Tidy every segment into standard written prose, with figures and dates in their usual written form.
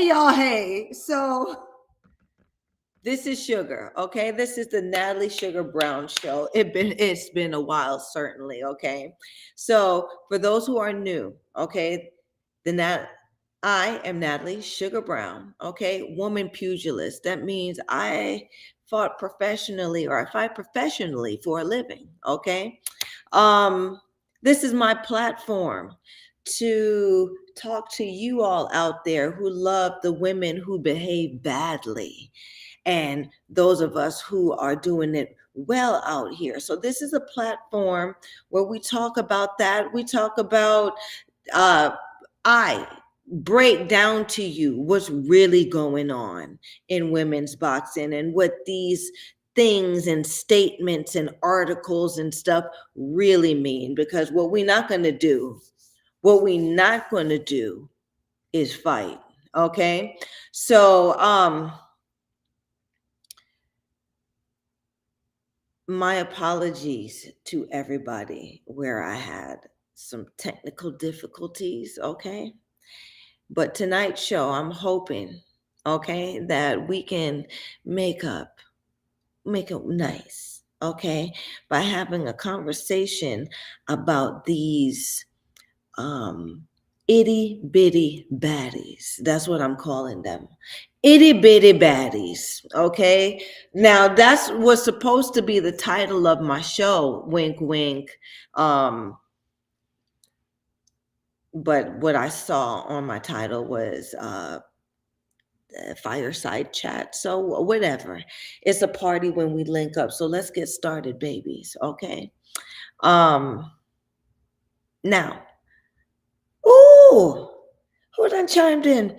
Hey, y'all, hey. So this is Sugar, okay? This is the Natalie Sugar Brown Show. It's been a while, certainly, okay? So for those who are new, okay, I am Natalie Sugar Brown, okay? Woman pugilist. That means I fought professionally, or I fight professionally for a living, okay? This is my platform to talk to you all out there who love the women who behave badly and those of us who are doing it well out here. So this is a platform where we talk about that. We talk about, I break down to you what's really going on in women's boxing and what these things and statements and articles and stuff really mean, because what we're not going to do is fight, okay? So my apologies to everybody where I had some technical difficulties, okay? But tonight's show, I'm hoping, okay, that we can make up nice, okay? By having a conversation about these itty bitty baddies. That's what I'm calling them. Itty bitty baddies. Okay. Now that's what's supposed to be the title of my show. Wink, wink. But what I saw on my title was, fireside chat. So whatever. It's a party when we link up. So let's get started, babies. Okay. Now, ooh, who done chimed in?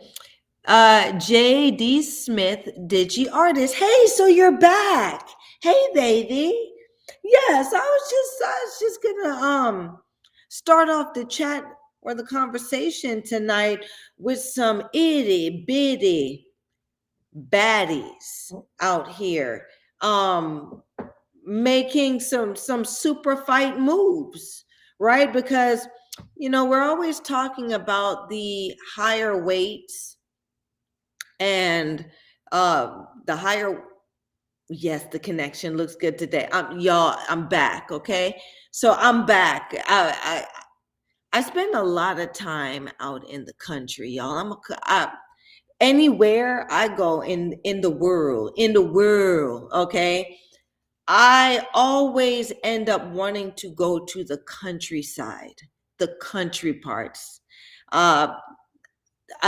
J.D. Smith, Digi Artist. Hey, so you're back. Hey, baby. Yes, I was just gonna start off the chat or the conversation tonight with some itty bitty baddies out here, making some super fight moves, right? Because you know, we're always talking about the higher weights and the higher. Yes, the connection looks good today. Y'all, I'm back. Okay. So I'm back. I spend a lot of time out in the country, y'all. Anywhere I go in the world. Okay. I always end up wanting to go to the countryside. The country parts. I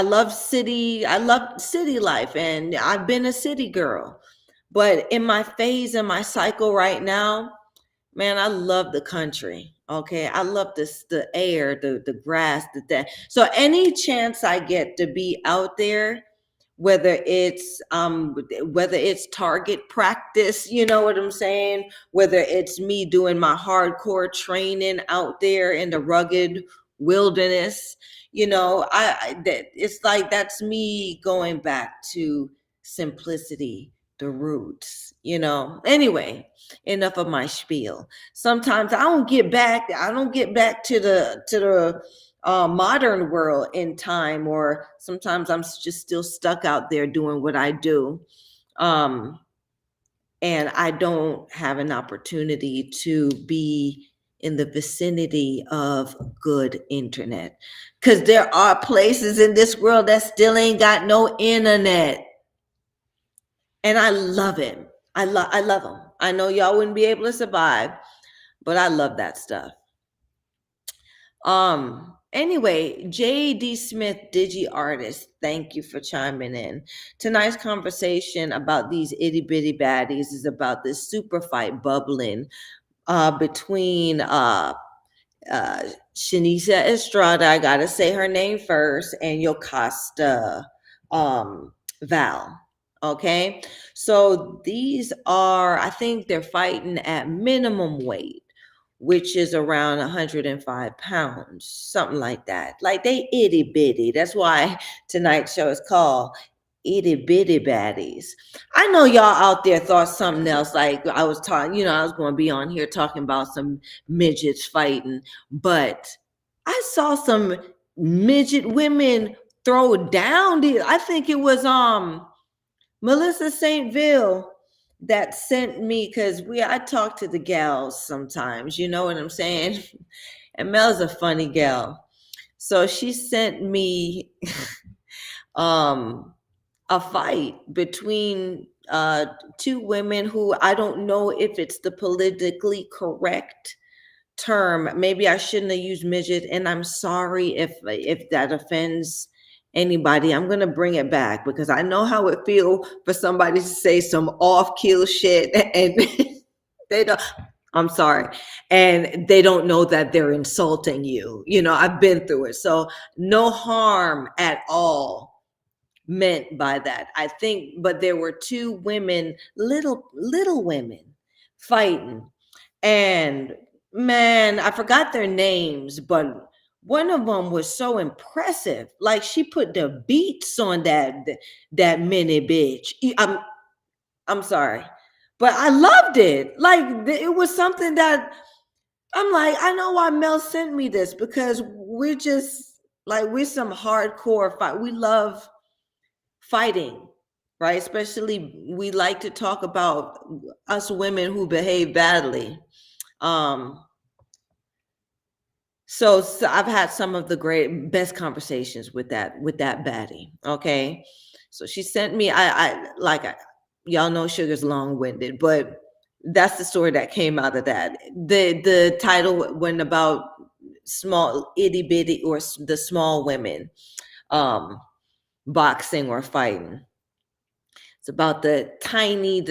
love city life, and I've been a city girl, but in my phase and my cycle right now, man, I love the country. Okay. I love the air, the grass, that. So any chance I get to be out there, whether it's target practice, you know what I'm saying? Whether it's me doing my hardcore training out there in the rugged wilderness, you know, it's like, that's me going back to simplicity, the roots, you know. Anyway, enough of my spiel. Sometimes I don't get back to the modern world in time, or sometimes I'm just still stuck out there doing what I do. And I don't have an opportunity to be in the vicinity of good internet, because there are places in this world that still ain't got no internet. And I love it. I love them. I know y'all wouldn't be able to survive, but I love that stuff. Anyway, J.D. Smith, Digi Artist, thank you for chiming in. Tonight's conversation about these itty bitty baddies is about this super fight bubbling between Seniesa Estrada, I gotta say her name first, and Yocasta Valle. Okay, so these are, I think they're fighting at minimum weight, which is around 105 pounds, something like that. Like they itty bitty. That's why tonight's show is called Itty Bitty Baddies. I know y'all out there thought something else. Like I was talking, you know, I was going to be on here talking about some midgets fighting, but I saw some midget women throw down the, I think it was Melissa St. Ville that sent me, because I talk to the gals sometimes, you know what I'm saying? And Mel's a funny gal. So she sent me a fight between two women who I don't know if it's the politically correct term. Maybe I shouldn't have used midget, and I'm sorry if that offends anybody. I'm gonna bring it back, because I know how it feels for somebody to say some off-keel shit and they don't. I'm sorry, and they don't know that they're insulting you. You know, I've been through it, so no harm at all meant by that, I think. But there were two women, little women, fighting, and man, I forgot their names, but one of them was so impressive. Like, she put the beats on that mini bitch. I'm sorry, but I loved it. Like, it was something that I'm like, I know why Mel sent me this, because we're just like, we're some hardcore fight. We love fighting, right? Especially we like to talk about us women who behave badly. So I've had some of the best conversations with that baddie. Okay. So she sent me, y'all know Sugar's long-winded, but that's the story that came out of that. The title went about small itty bitty, or the small women, boxing or fighting. It's about the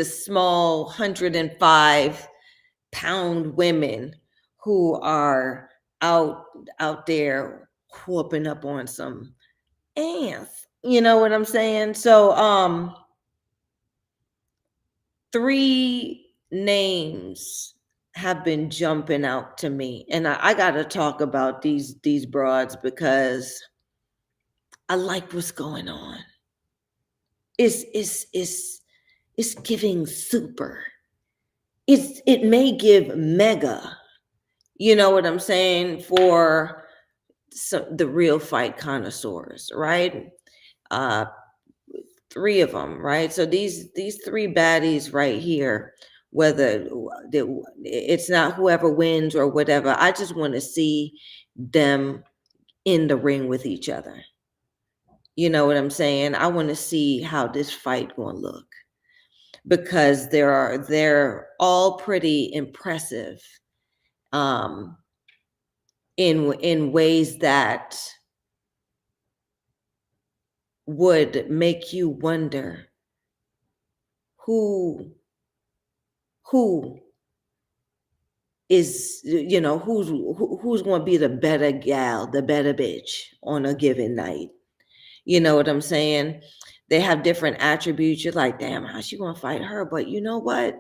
small 105-pound women who are out there whooping up on some ass, you know what I'm saying? So three names have been jumping out to me, and I gotta talk about these broads, because I like what's going on. It's giving super. It may give mega. You know what I'm saying, for the real fight connoisseurs, right? Three of them, right? So these three baddies right here, whether it's not whoever wins or whatever, I just want to see them in the ring with each other. You know what I'm saying? I want to see how this fight gonna look, because they're all pretty impressive. In ways that would make you wonder who is, you know, who's going to be the better gal, the better bitch on a given night. You know what I'm saying? They have different attributes. You're like, damn, how's she going to fight her? But you know what?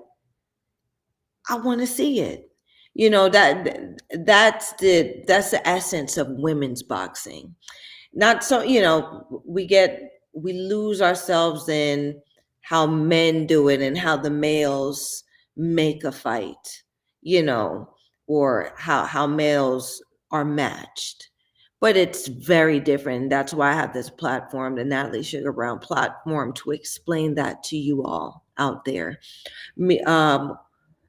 I want to see it. You know, that's the essence of women's boxing. Not so, you know, we lose ourselves in how men do it and how the males make a fight, you know, or how males are matched. But it's very different. That's why I have this platform, the Natalie Sugar Brown platform, to explain that to you all out there.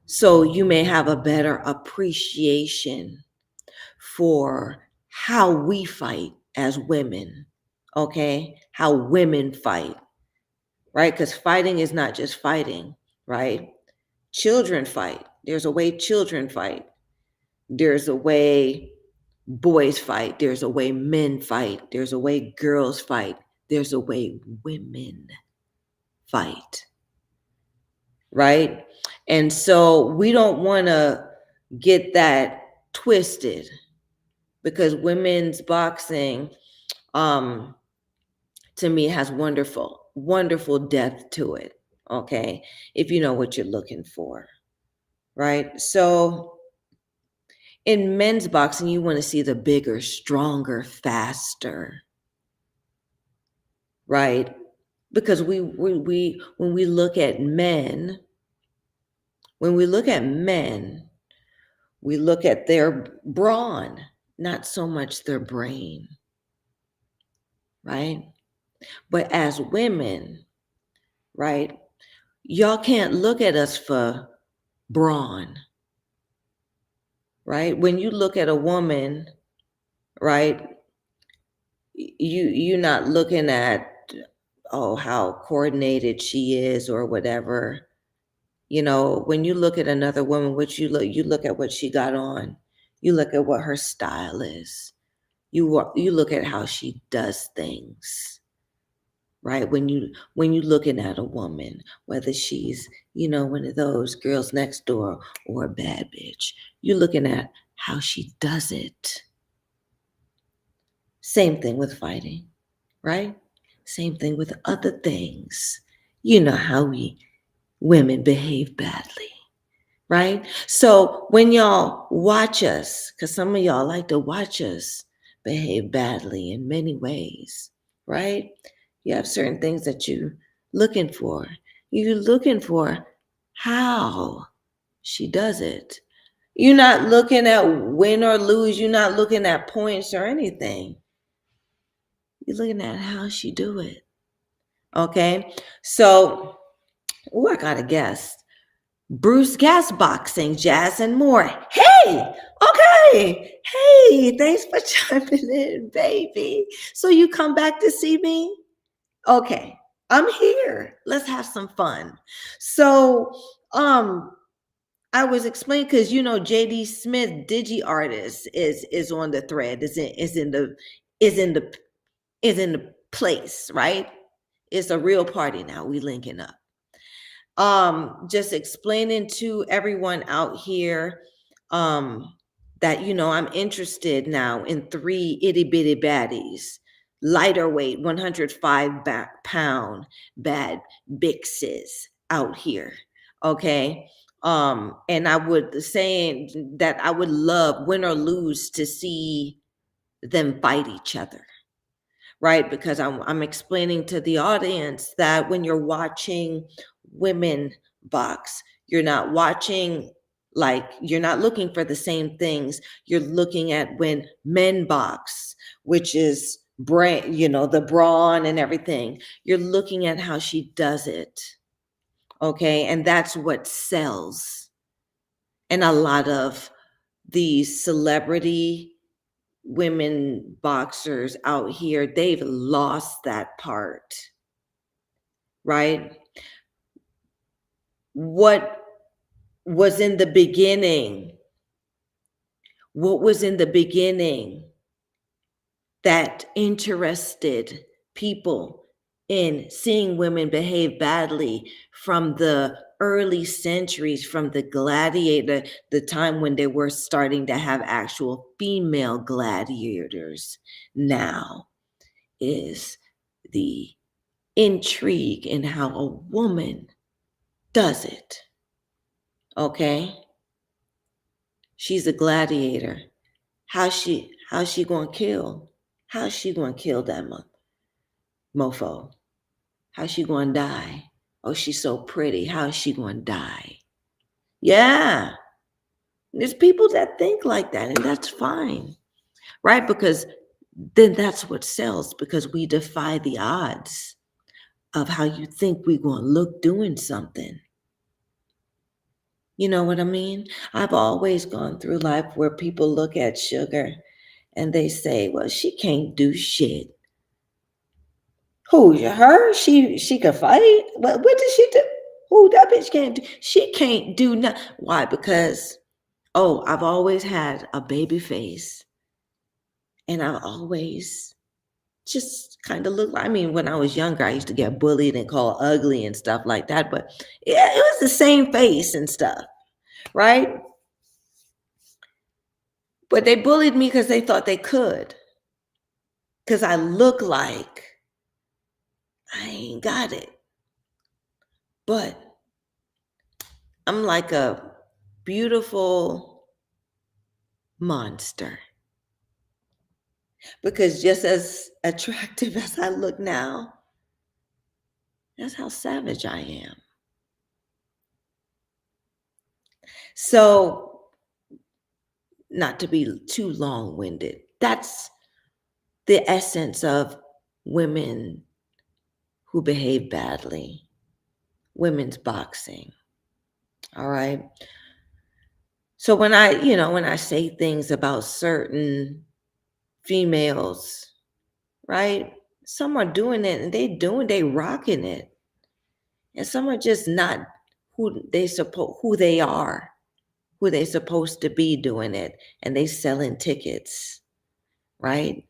So you may have a better appreciation for how we fight as women, okay? How women fight, right? Because fighting is not just fighting, right? Children fight. There's a way children fight. There's a way boys fight. There's a way men fight. There's a way girls fight. There's a way women fight, right? And so we don't want to get that twisted, because women's boxing, to me, has wonderful, wonderful depth to it, okay? If you know what you're looking for, right? So in men's boxing, you want to see the bigger, stronger, faster, right? Because when we look at men, we look at their brawn, not so much their brain. right? But as women, right, y'all can't look at us for brawn, right? When you look at a woman, right, you're not looking at, oh, how coordinated she is or whatever. You know, when you look at another woman, what you look at what she got on, you look at what her style is, you look at how she does things, right? When you looking at a woman, whether she's, you know, one of those girls next door or a bad bitch, you're looking at how she does it. Same thing with fighting, right? Same thing with other things. You know how we women behave badly, right? So when y'all watch us, because some of y'all like to watch us behave badly in many ways, right? You have certain things that you're looking for. You're looking for how she does it. You're not looking at win or lose. You're not looking at points or anything. You're looking at how she do it. Okay, so I got a guest. Bruce Gas Boxing, Jazz and More. Hey, okay. Hey, thanks for chiming in, baby. So you come back to see me? Okay, I'm here. Let's have some fun. So I was explaining, because you know JD Smith, Digi Artist, is on the thread, is in the place, right? It's a real party now. We linking up. Just explaining to everyone out here that, you know, I'm interested now in 3 itty bitty baddies, lighter weight, 105-pound bad bixes out here. Okay. And I would say that I would love, win or lose, to see them fight each other. Right? Because I'm explaining to the audience that when you're watching women box, you're not watching, like, you're not looking for the same things. You're looking at when men box, which is brain, you know, the brawn and everything. You're looking at how she does it. Okay. And that's what sells. And a lot of these celebrity women boxers out here, they've lost that part, right? What was in the beginning? What was in the beginning that interested people in seeing women behave badly from the early centuries, from the gladiator, the time when they were starting to have actual female gladiators, now is the intrigue in how a woman does it. Okay? She's a gladiator. How's she gonna kill? How's she gonna kill that mofo? How's she gonna die? Oh, she's so pretty. How is she going to die? Yeah. There's people that think like that, and that's fine, right? Because then that's what sells, because we defy the odds of how you think we're going to look doing something. You know what I mean? I've always gone through life where people look at Sugar and they say, well, she can't do shit. Who, her? She could fight? What did she do? Who, that bitch can't do? She can't do nothing. Why? Because, oh, I've always had a baby face. And I've always just kind of looked, I mean, when I was younger, I used to get bullied and called ugly and stuff like that. But yeah, it was the same face and stuff, right? But they bullied me because they thought they could. Because I look like I ain't got it, but I'm like a beautiful monster, because just as attractive as I look now, that's how savage I am. So, not to be too long-winded, that's the essence of women who behave badly, women's boxing. All right. So when I, you know, when I say things about certain females, right? Some are doing it and they rocking it. And some are just not who they supposed to be doing it, and they selling tickets, right?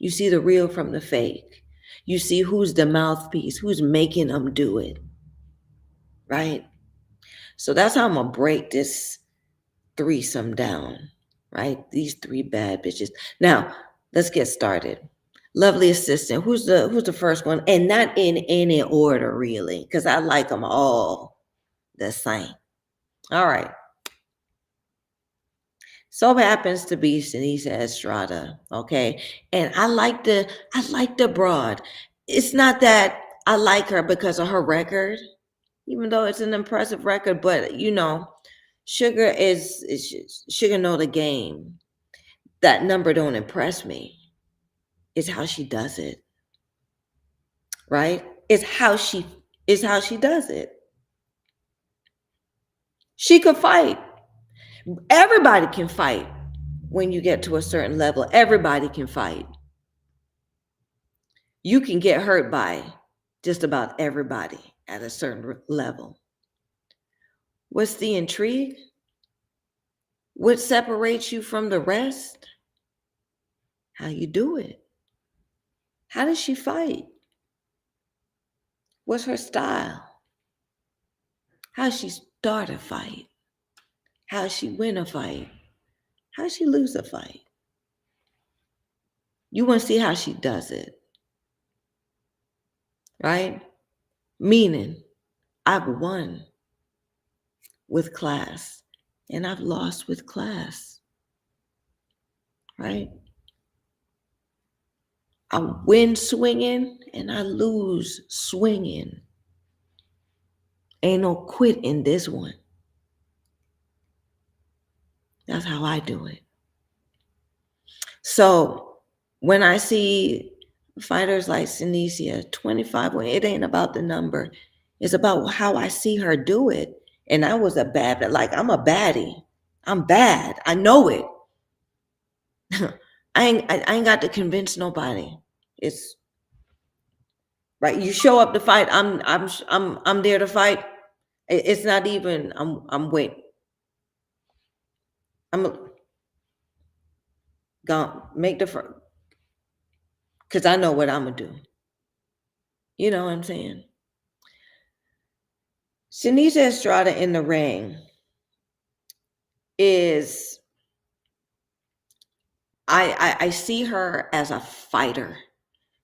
You see the real from the fake. You see who's the mouthpiece, who's making them do it, right? So that's how I'm gonna break this threesome down, right? These three bad bitches. Now, let's get started. Lovely assistant, who's the first one? And not in any order, really, because I like them all the same. All right. So it happens to be Seniesa Estrada, okay? And I like the broad. It's not that I like her because of her record, even though it's an impressive record, but you know, Sugar know the game. That number don't impress me. It's how she does it, right? It's how she does it. She could fight. Everybody can fight when you get to a certain level. Everybody can fight. You can get hurt by just about everybody at a certain level. What's the intrigue? What separates you from the rest? How you do it? How does she fight? What's her style? How she start a fight? How she win a fight? How she lose a fight? You want to see how she does it, right? Meaning, I've won with class and I've lost with class, right? I win swinging and I lose swinging. Ain't no quit in this one. That's how I do it. So when I see fighters like Seniesa, 25, when it ain't about the number, it's about how I see her do it. And I was a bad, like I'm a baddie. I'm bad. I know it. I ain't got to convince nobody. It's right. You show up to fight. I'm there to fight. It's not even. I'm waiting. I'm gonna make the first, because I know what I'm gonna do. You know what I'm saying? Seniesa Estrada in the ring is, I see her as a fighter.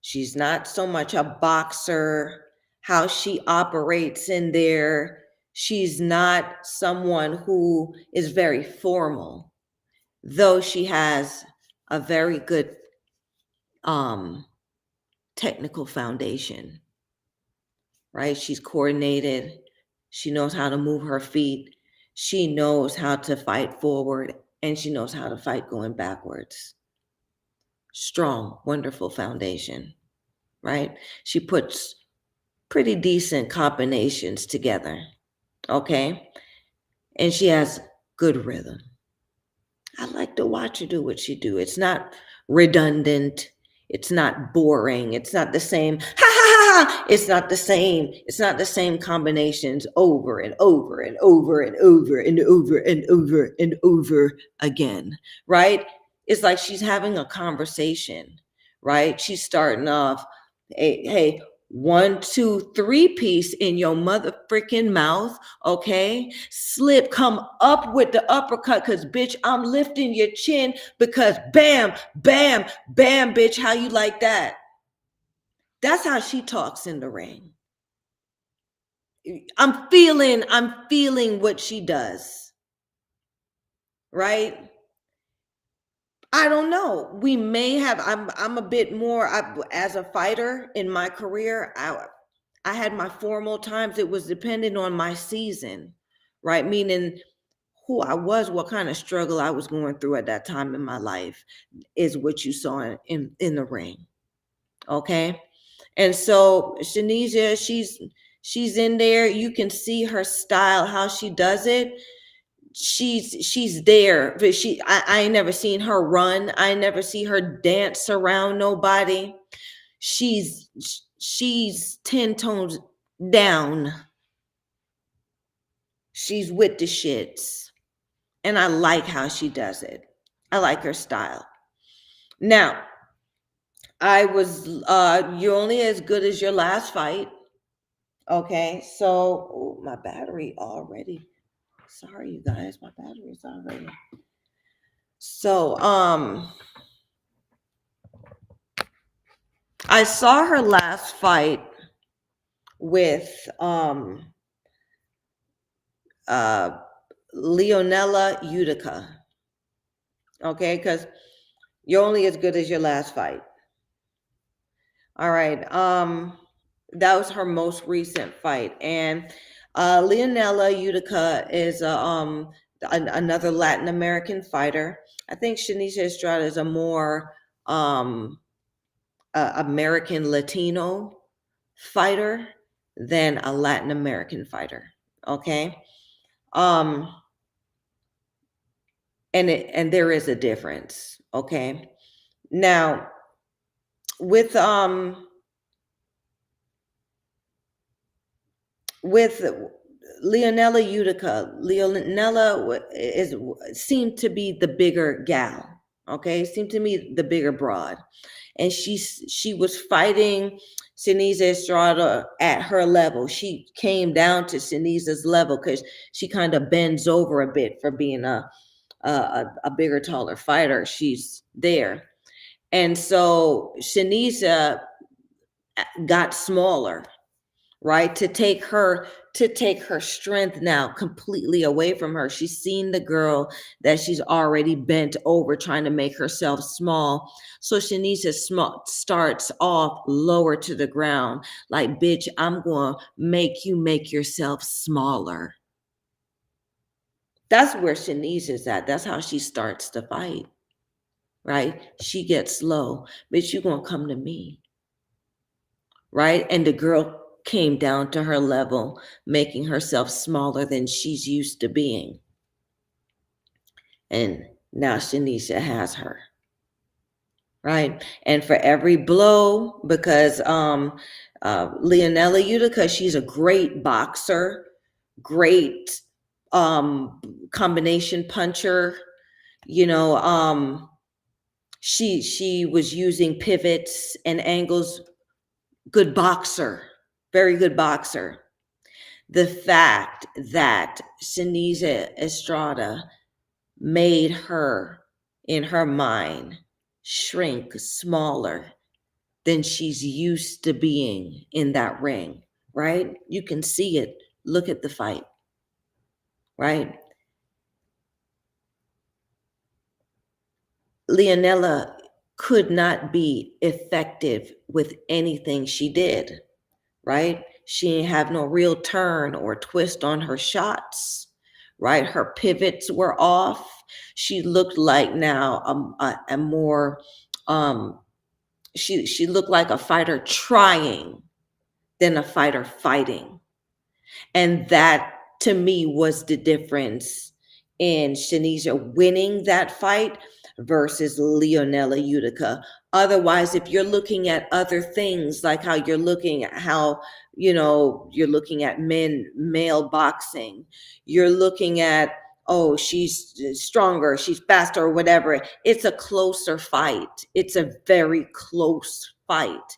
She's not so much a boxer, how she operates in there. She's not someone who is very formal, though she has a very good technical foundation, right? She's coordinated. She knows how to move her feet. She knows how to fight forward, and she knows how to fight going backwards. Strong, wonderful foundation, right? She puts pretty decent combinations together. Okay, and she has good rhythm. I like to watch her do what she do. It's not redundant. It's not boring. It's not the same. Ha ha ha! It's not the same. It's not the same combinations over and over and over and over and over and over and over again. Right? It's like she's having a conversation. Right? She's starting off. Hey. 1, 2, 3 piece in your mother freaking mouth, okay? Slip, come up with the uppercut, because, bitch, I'm lifting your chin because bam, bam, bam, bitch, how you like that? That's how she talks in the ring. I'm feeling what she does, right? I don't know. We may have. I'm a bit more as a fighter in my career. I had my formal times. It was dependent on my season, right? Meaning who I was, what kind of struggle I was going through at that time in my life is what you saw in the ring. Okay. And so Seniesa, she's in there. You can see her style, how she does it. She's there, but I ain't never seen her run. I never see her dance around nobody. She's 10 tones down. She's with the shits. And I like how she does it. I like her style. Now, you're only as good as your last fight. Okay, so my battery already. Sorry, you guys, my battery's already. So, I saw her last fight with Leonela Utica. Okay, because you're only as good as your last fight. All right. That was her most recent fight. And Leonela Utica is another Latin American fighter. I think Seniesa Estrada is a more American Latino fighter than a Latin American fighter. Okay. And there is a difference. Okay. Now with Leonela Utica, Leonela seemed to be the bigger gal. Okay. Seemed to me the bigger broad. And she was fighting Seniesa Estrada at her level. She came down to Senisa's level because she kind of bends over a bit for being a bigger, taller fighter. She's there. And so Seniesa got smaller, right? To take her strength now completely away from her. She's seen the girl that she's already bent over trying to make herself small. So Seniesa starts off lower to the ground. Like, bitch, I'm going to make you make yourself smaller. That's where Senisa's at. That's how she starts the fight, right? She gets low. Bitch, you're going to come to me, right? And the girl came down to her level, making herself smaller than she's used to being. And now Seniesa has her, right? And for every blow, because Leonela Utica, she's a great boxer, great combination puncher, you know, she was using pivots and angles, good boxer. Very good boxer. The fact that Seniesa Estrada made her, in her mind, shrink smaller than she's used to being in that ring, right? You can see it. Look at the fight, right? Leonela could not be effective with anything she did. Right? She didn't have no real turn or twist on her shots, right? Her pivots were off. She looked like now a more, she looked like a fighter trying than a fighter fighting. And that to me was the difference in Seniesa winning that fight versus Leonela Utica. Otherwise, if you're looking at other things, like how you're looking at how, you know, you're looking at male boxing, you're looking at, oh, she's stronger, she's faster, or whatever. It's a closer fight. It's a very close fight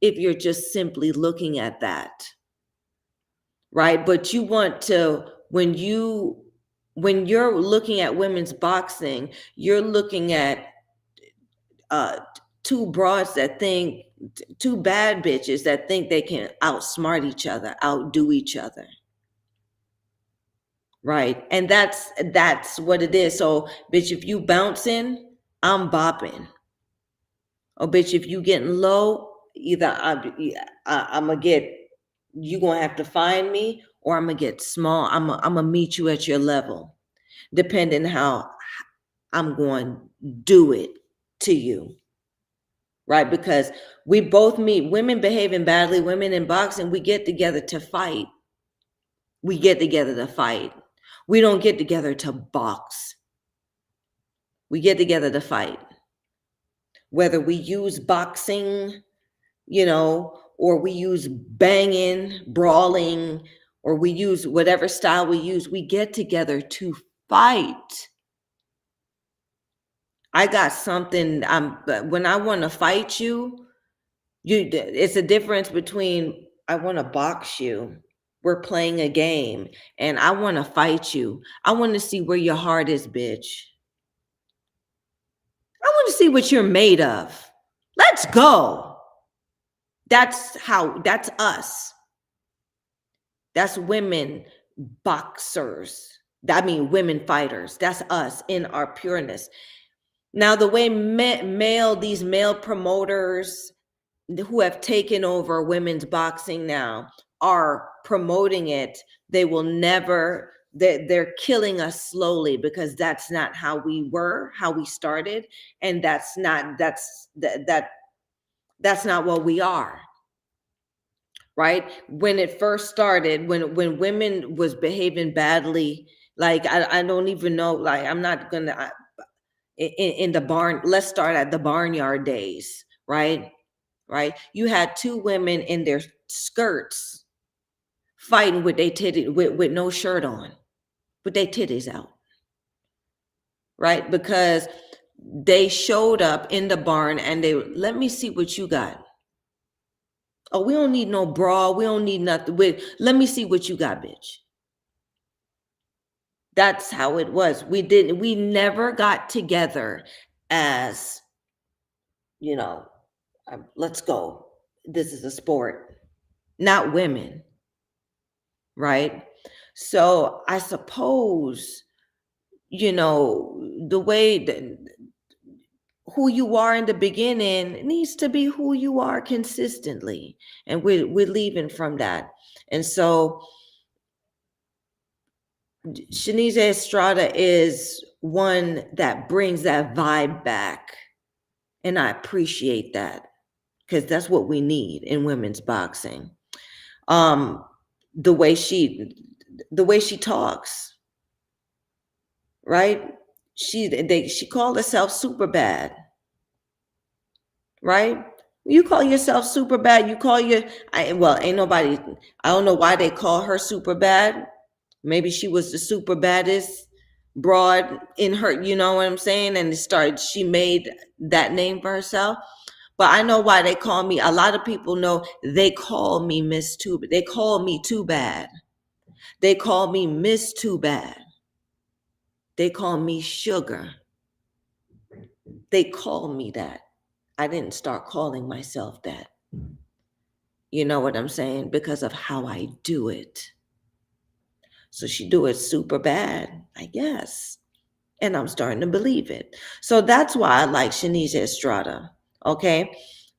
if you're just simply looking at that, right? But you want to, when you're looking at women's boxing, you're looking at two broads that think, two bad bitches that think they can outsmart each other, outdo each other, right? And that's what it is. So, bitch, if you bouncing, I'm bopping. Oh, bitch, if you getting low, either I'm gonna get, you gonna have to find me, or I'm gonna get small. I'm gonna meet you at your level, depending how I'm going to do it to you, right? Because we both meet women behaving badly, women in boxing, we get together to fight. We get together to fight. We don't get together to box. We get together to fight. Whether we use boxing, you know, or we use banging, brawling, or we use whatever style we use, we get together to fight. I got something, when I want to fight you, it's a difference between I want to box you, we're playing a game, and I want to fight you. I want to see where your heart is, bitch. I want to see what you're made of. Let's go. That's us. That's women boxers. I mean, women fighters. That's us in our pureness. Now, the way these male promoters who have taken over women's boxing now are promoting it, they will never, they're killing us slowly, because that's not how we were, how we started. And that's not what we are. Right? When it first started, when women was behaving badly, like, I don't even know, like, I'm not going to, in the barn, let's start at the barnyard days, right? Right? You had two women in their skirts fighting with their titties, with no shirt on, with their titties out, right? Because they showed up in the barn and they, let me see what you got. Oh, we don't need no bra. We don't need nothing. Let me see what you got, bitch. That's how it was. We never got together as, you know, let's go. This is a sport, not women. Right? So I suppose, you know, the way that who you are in the beginning needs to be who you are consistently. And we're leaving from that. And so Seniesa Estrada is one that brings that vibe back. And I appreciate that, because that's what we need in women's boxing. The way she talks, right? She called herself super bad, right? You call yourself super bad. You call your, ain't nobody, I don't know why they call her super bad. Maybe she was the super baddest broad in her, you know what I'm saying? And she made that name for herself. But I know why they call me, a lot of people know, they call me Miss Too, they call me Too Bad. They call me Miss Too Bad. They call me Sugar. They call me that. I didn't start calling myself that. You know what I'm saying? Because of how I do it. So she do it super bad, I guess. And I'm starting to believe it. So that's why I like Seniesa Estrada, okay?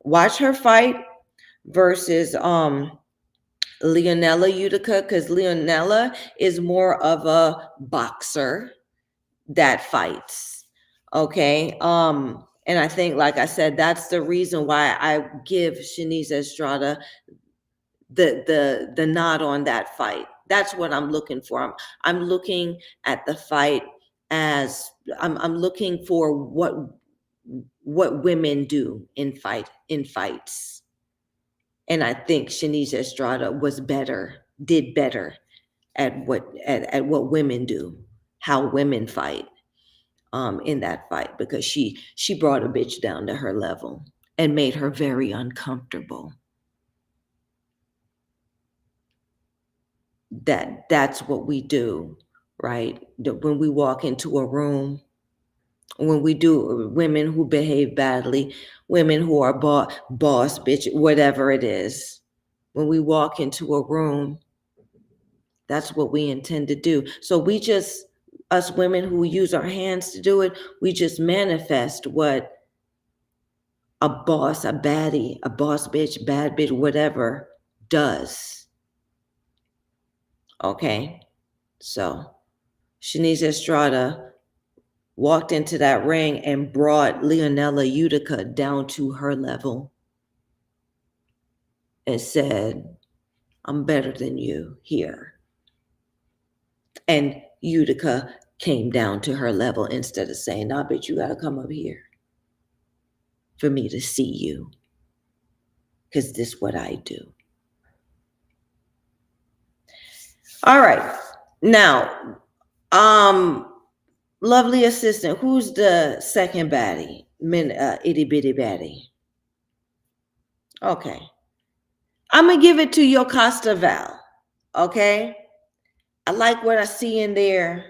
Watch her fight versus Leonela Utica, because Leonela is more of a boxer that fights, okay? And I think, like I said, that's the reason why I give Seniesa Estrada the nod on that fight. That's what I'm looking for. I'm looking at the fight as I'm looking for what women do in fights. And I think Seniesa Estrada did better at what women do, how women fight in that fight, because she brought a bitch down to her level and made her very uncomfortable. That's what we do, right? When we walk into a room, when we do women who behave badly, women who are boss bitch, whatever it is, when we walk into a room, that's what we intend to do. So we just, us women who use our hands to do it, we just manifest what a boss, a baddie, a boss bitch, bad bitch, whatever does. Okay, so Seniesa Estrada walked into that ring and brought Leonela Utica down to her level and said, I'm better than you here. And Utica came down to her level instead of saying, I bet you got to come up here for me to see you, because this is what I do. All right. Now, lovely assistant, who's the second baddie? Itty bitty baddie. Okay. I'm going to give it to Yocasta Valle. Okay. I like what I see in there.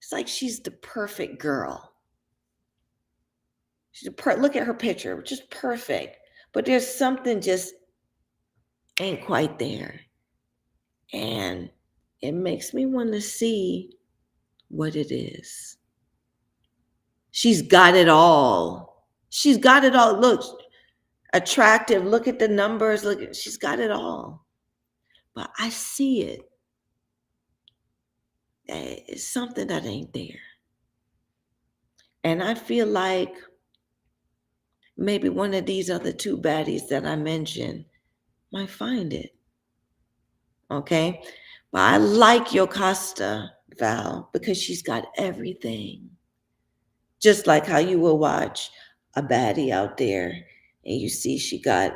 It's like she's the perfect girl. She's look at her picture, just perfect. But there's something just ain't quite there. And it makes me want to see what it is. She's got it all. She's got it all. Look, attractive. Look at the numbers. Look, she's got it all. But I see it. It's something that ain't there. And I feel like maybe one of these other two baddies that I mentioned might find it. Okay. But I like Yocasta Valle because she's got everything. Just like how you will watch a baddie out there and you see she got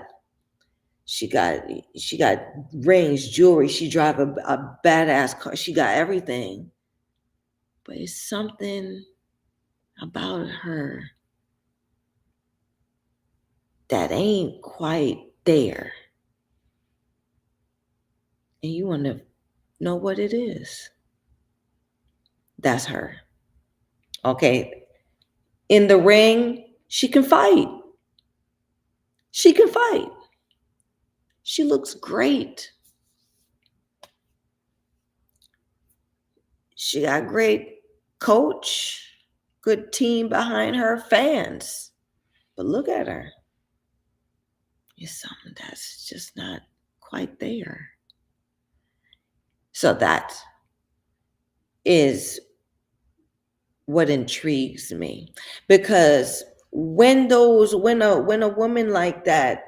rings, jewelry, she drive a badass car, she got everything. But it's something about her that ain't quite there. And you want to know what it is. That's her. Okay. In the ring, she can fight. She can fight. She looks great. She got a great coach, good team behind her, fans. But look at her. It's something that's just not quite there. So that is what intrigues me, because when a woman like that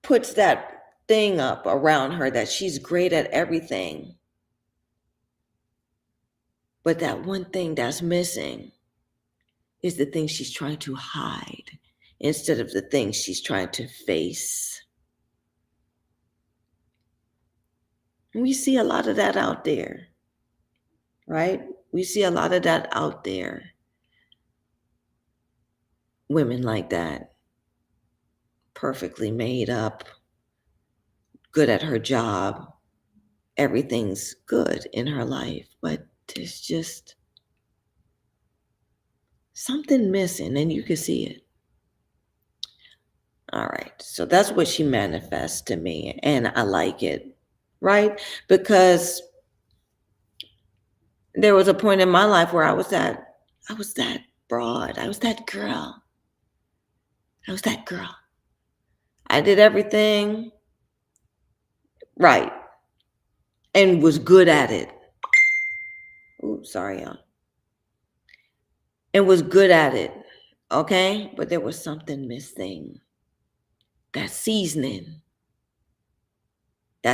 puts that thing up around her that she's great at everything, but that one thing that's missing is the thing she's trying to hide instead of the thing she's trying to face. And we see a lot of that out there, right? We see a lot of that out there. Women like that, perfectly made up, good at her job, everything's good in her life, but there's just something missing and you can see it. All right, so that's what she manifests to me and I like it. Right? Because there was a point in my life where I was that broad. I was that girl. I did everything right and was good at it. Oops, sorry, y'all. And was good at it. Okay? But there was something missing. That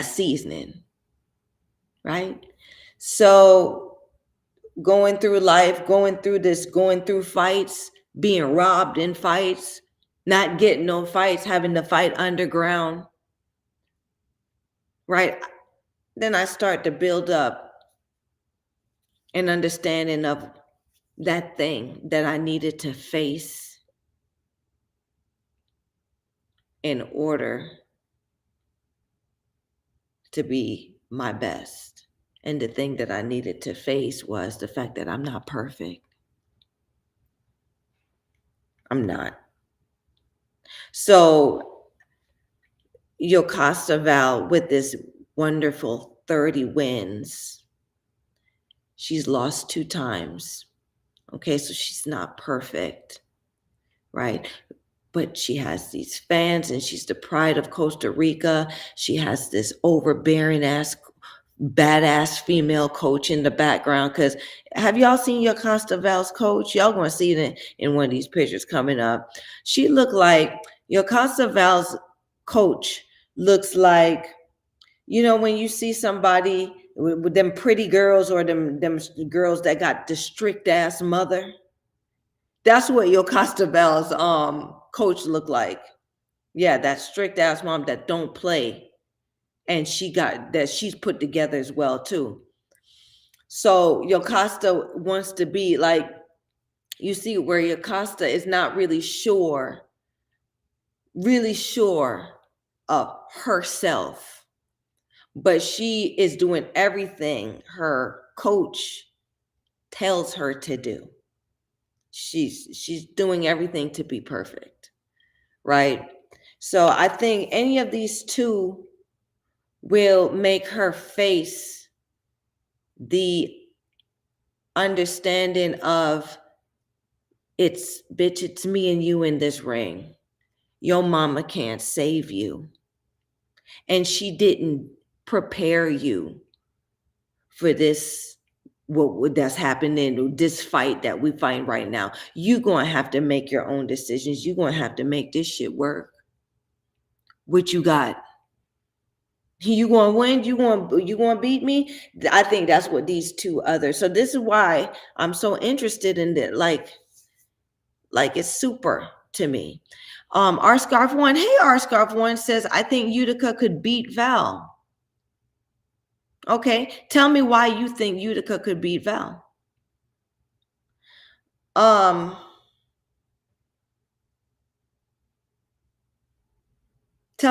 seasoning, right? So going through life, going through fights, being robbed in fights, not getting no fights, having to fight underground, right? Then I start to build up an understanding of that thing that I needed to face in order to be my best. And the thing that I needed to face was the fact that I'm not perfect. I'm not. So Yocasta Valle, with this wonderful 30 wins, she's lost 2 times. Okay, so she's not perfect, right? But she has these fans and she's the pride of Costa Rica. She has this overbearing ass badass female coach in the background. Because have y'all seen Yocasta Valle's coach? Y'all going to see it in one of these pictures coming up. She looked like, Yocasta Valle's coach looks like, you know, when you see somebody with them pretty girls or them girls that got the strict ass mother. That's what Yocasta Valle's coach looked like. Yeah, that strict ass mom that don't play. And she got that, she's put together as well too. So Yocasta wants to be like, you see where Yocasta is not really sure of herself, but she is doing everything her coach tells her to do. She's doing everything to be perfect, right? So I think any of these two will make her face the understanding of, it's, bitch, it's me and you in this ring. Your mama can't save you. And she didn't prepare you for this, what that's happening, this fight that we find right now. You're going to have to make your own decisions. You're going to have to make this shit work. What you got? You going to win? You going to beat me? I think that's what these two others. So this is why I'm so interested in that. Like it's super to me. RScarf1. Hey, RScarf1 says, I think Utica could beat Val. Okay, tell me why you think Utica could beat Val. Tell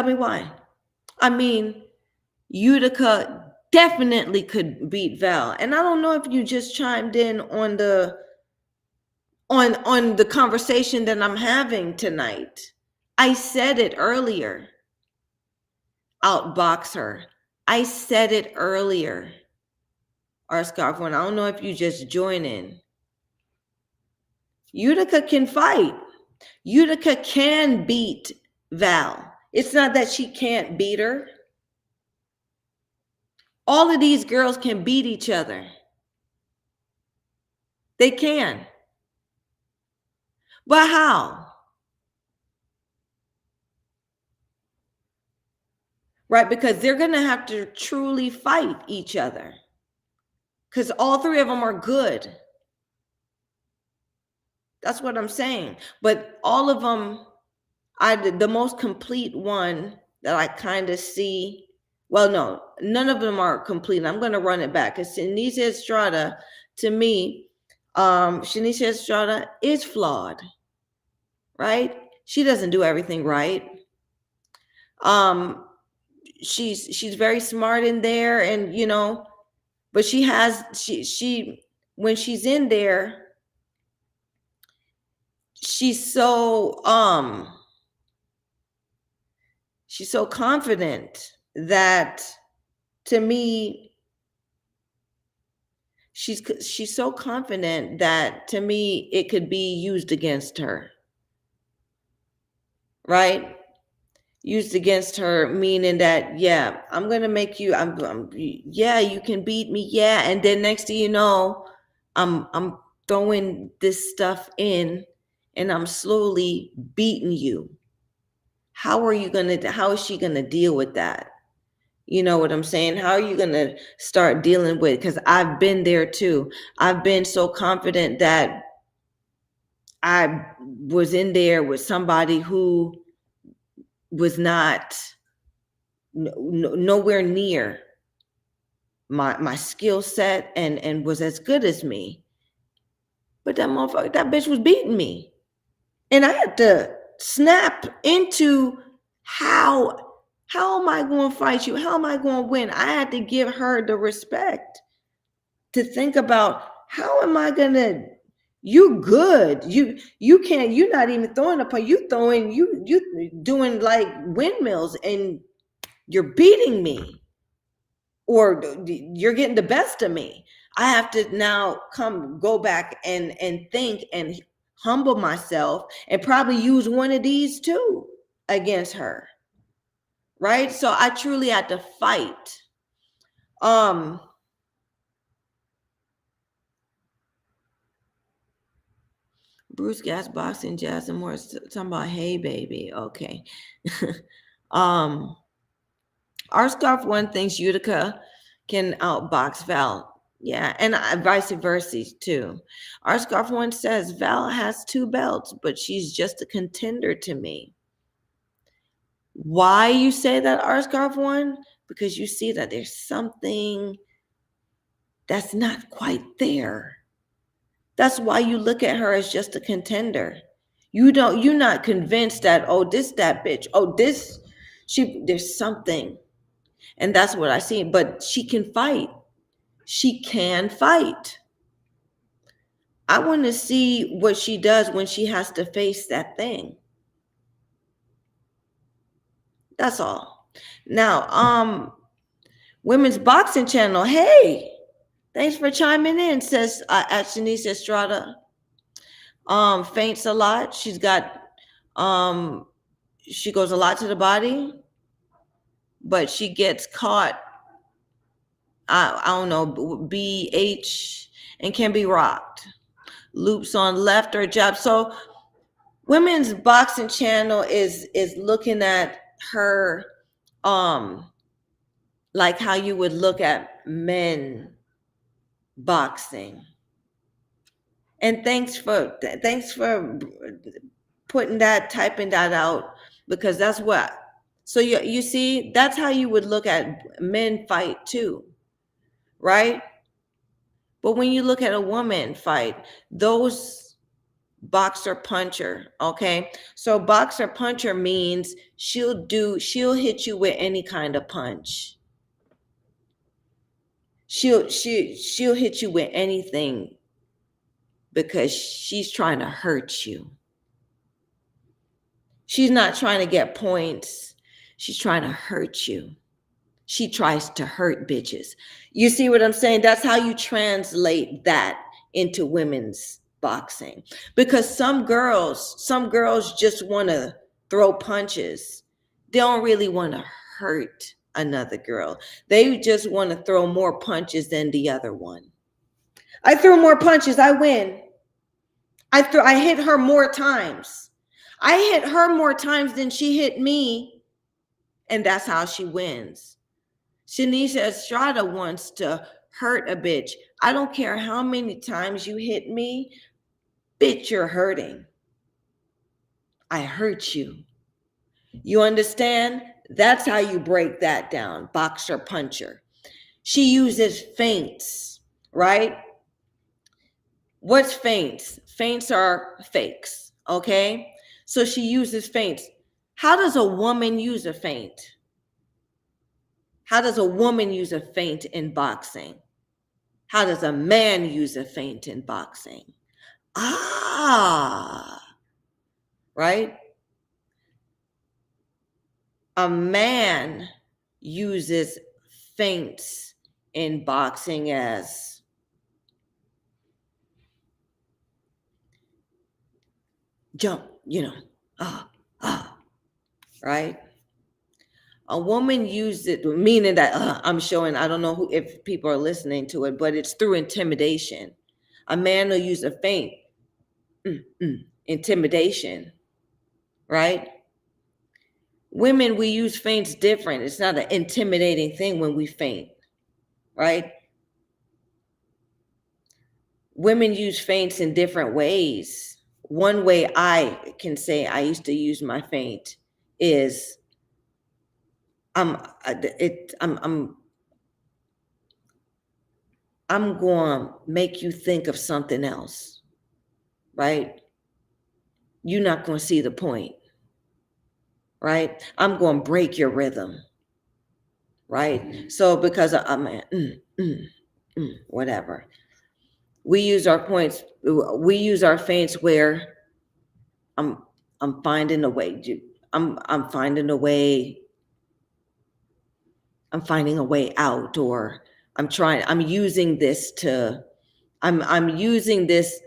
me why. I mean, Utica definitely could beat Val. And I don't know if you just chimed in on the conversation that I'm having tonight. I said it earlier. Outbox her. I said it earlier. RScarf1, I don't know if you just join in. Utica can fight. Utica can beat Val. It's not that she can't beat her. All of these girls can beat each other. They can. But how? Right? Because they're going to have to truly fight each other. Because all three of them are good. That's what I'm saying. But all of them, the most complete one that I kind of see, well, no, none of them are complete. I'm going to run it back. Because Seniesa Estrada, to me, Seniesa Estrada is flawed. Right? She doesn't do everything right. She's very smart in there, and you know, but she when she's in there, she's so confident that, to me, she's so confident that, to me, it could be used against her. Right? Used against her, meaning that, yeah, I'm gonna make you. Yeah, you can beat me. Yeah, and then next thing you know, I'm throwing this stuff in, and I'm slowly beating you. How is she gonna deal with that? You know what I'm saying? How are you gonna start dealing with? Because I've been there too. I've been so confident that I was in there with somebody who was not nowhere near my skill set and was as good as me. But that bitch was beating me. And I had to snap into how am I going to fight you? How am I going to win? I had to give her the respect to think about, how am I going to, you good. You can't, you're not even throwing up, you doing like windmills, and you're beating me, or you're getting the best of me. I have to now go back and think and humble myself, and probably use one of these two against her. Right? So I truly had to fight. Bruce Gas Boxing, Jazz and Morris talking about Hey Baby. Okay. Arscoff One thinks Utica can outbox Val. Yeah, and vice versa too. Arscoff One says Val has two belts, but she's just a contender to me. Why you say that, Arscoff One? Because you see that there's something that's not quite there. That's why you look at her as just a contender. You don't, you're not convinced that, oh, this, that bitch, oh, this, she, there's something. And that's what I see. But she can fight. She can fight. I want to see what she does when she has to face that thing. That's all. Now, Women's Boxing Channel, hey, thanks for chiming in, says at Seniesa Estrada. Faints a lot. She's got, she goes a lot to the body, but she gets caught. I don't know, BH, and can be rocked. Loops on left or jab. So Women's Boxing Channel is looking at her like how you would look at men boxing. And thanks for putting that, typing that out, because that's what. So you see, that's how you would look at men fight too. Right? But when you look at a woman fight, those boxer puncher, okay? So boxer puncher means she'll hit you with any kind of punch. She'll hit you with anything because she's trying to hurt you. She's not trying to get points. She's trying to hurt you. She tries to hurt bitches. You see what I'm saying? That's how you translate that into women's boxing. Because some girls just want to throw punches. They don't really want to hurt another girl. They just want to throw more punches than the other one. I threw more punches, I win. I hit her more times. I hit her more times than she hit me. And that's how she wins. Seniesa Estrada wants to hurt a bitch. I don't care how many times you hit me, bitch, you're hurting. I hurt you. You understand? That's how you break that down, boxer puncher. She uses feints, right? What's feints? Feints are fakes, okay? So she uses feints. How does a woman use a feint? How does a woman use a feint in boxing? How does a man use a feint in boxing? Ah, right? A man uses feints in boxing as jump, right? A woman used it, meaning that I'm showing, I don't know who, if people are listening to it, but it's through intimidation. A man will use a feint, intimidation, right? Women, we use feints different. It's not an intimidating thing when we feint, right? Women use feints in different ways. One way I can say I used to use my feint is I'm going to make you think of something else, right? You're not going to see the point, right? I'm going to break your rhythm, right? So because I'm whatever, we use our feints where I'm finding a way out, or I'm using this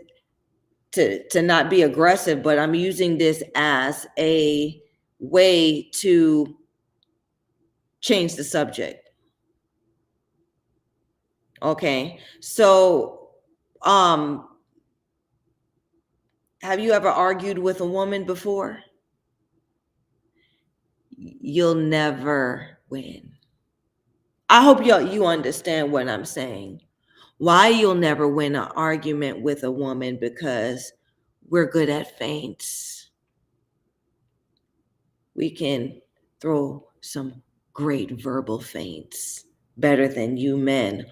to not be aggressive, but I'm using this as a way to change the subject. Okay. So, have you ever argued with a woman before? You'll never win. I hope you understand what I'm saying. Why you'll never win an argument with a woman, because we're good at feints. We can throw some great verbal feints better than you men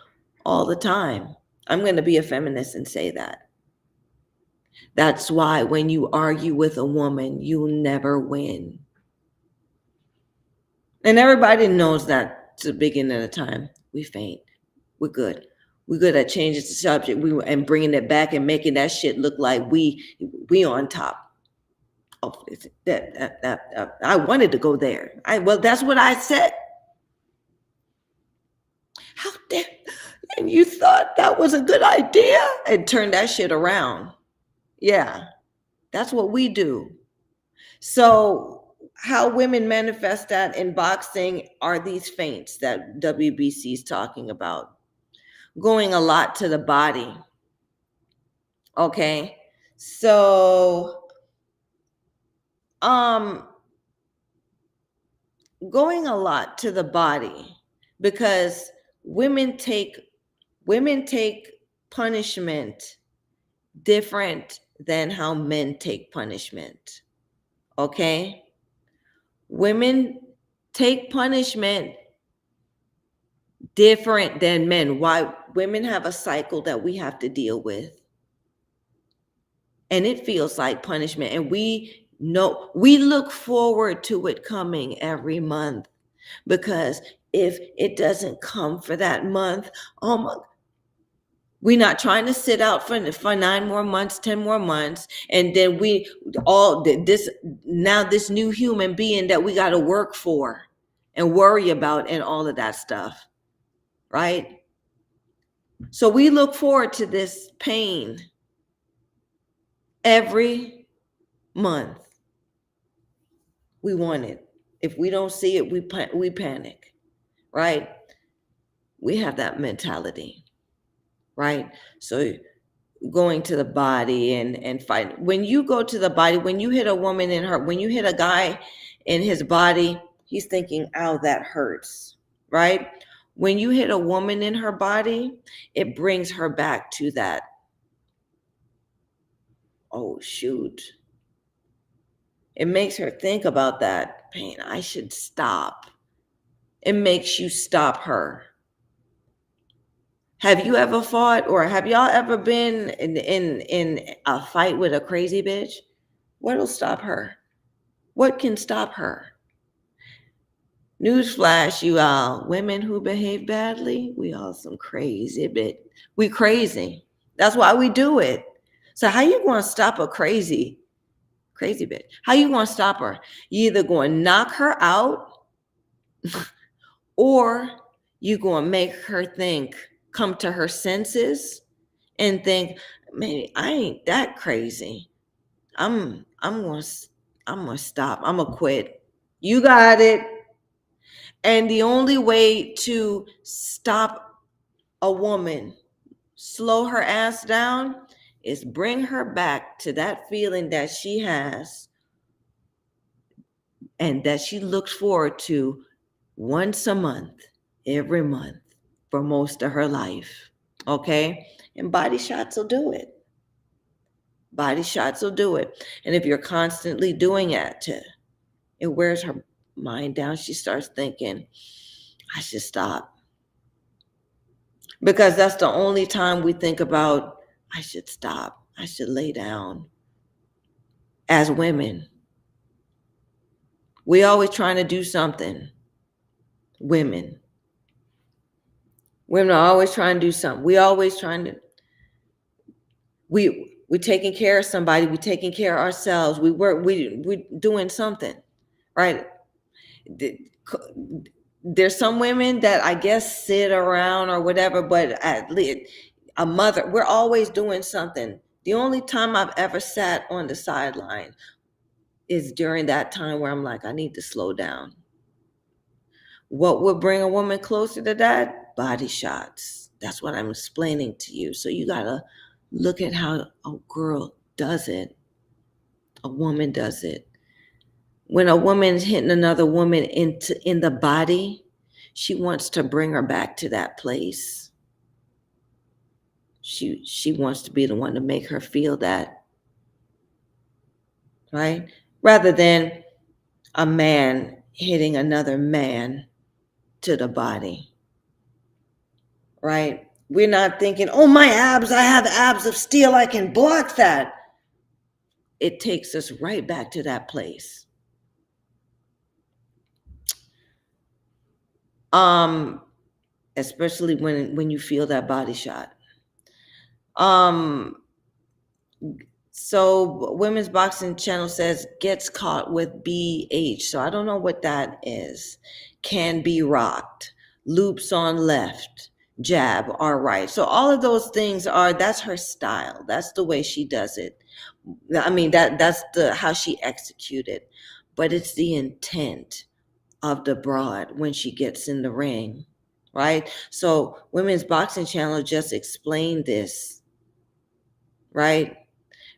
all the time. I'm going to be a feminist and say that. That's why when you argue with a woman, you'll never win. And everybody knows that to the beginning of the time. We faint. We're good. We're good at changing the subject and bringing it back and making that shit look like we on top. Oh, I wanted to go there. Well, that's what I said. How dare, and you thought that was a good idea and turned that shit around. Yeah, that's what we do. So how women manifest that in boxing are these feints that WBC is talking about. Going a lot to the body. Okay, so going a lot to the body, because women take punishment different than how men take punishment. Okay, women take punishment different than men. Why? Women have a cycle that we have to deal with, and it feels like punishment, and we know, we look forward to it coming every month, because if it doesn't come for that month, oh my, we're not trying to sit out for 9 more months, 10 more months, and then we all this now this new human being that we got to work for and worry about and all of that stuff. Right? So we look forward to this pain every month. We want it. If we don't see it, we panic, right? We have that mentality, right? So going to the body and fight. When you go to the body, when you hit a woman in her, when you hit a guy in his body, he's thinking, ow, that hurts, right? When you hit a woman in her body, it brings her back to that. Oh, shoot. It makes her think about that pain. I should stop. It makes you stop her. Have you ever fought, or have y'all ever been in a fight with a crazy bitch? What'll stop her? What can stop her? Newsflash, you all, women who behave badly, we all some crazy bit. We crazy. That's why we do it. So how you going to stop a crazy bitch? How you going to stop her? You either going to knock her out, or you going to make her think, come to her senses and think, maybe I ain't that crazy. I'm going to stop. I'm going to quit. You got it. And the only way to stop a woman, slow her ass down, is bring her back to that feeling that she has and that she looks forward to once a month, every month for most of her life, okay? And body shots will do it. Body shots will do it. And if you're constantly doing it, it wears her mind down. She starts thinking, I should stop. Because that's the only time we think about, I should stop. I should lay down. As women, we always trying to do something. Women are always trying to do something. We always trying to, we're taking care of somebody. We're taking care of ourselves. We work, we're doing something, right? There's some women that I guess sit around or whatever, but at least a mother, we're always doing something. The only time I've ever sat on the sideline is during that time where I'm like, I need to slow down. What would bring a woman closer to that? body shots. That's what I'm explaining to you. So you gotta look at how a girl does it, a woman does it. When a woman's hitting another woman in the body, she wants to bring her back to that place. She wants to be the one to make her feel that, right? Rather than a man hitting another man to the body, right? We're not thinking, oh, my abs, I have abs of steel, I can block that. It takes us right back to that place. Especially when you feel that body shot. So Women's Boxing Channel says gets caught with BH. So I don't know what that is. Can be rocked, loops on left, jab or right. So all of those things are, that's her style. That's the way she does it. I mean, that's the how she executed, but it's the intent of the broad when she gets in the ring, right? So Women's Boxing Channel just explained this, right?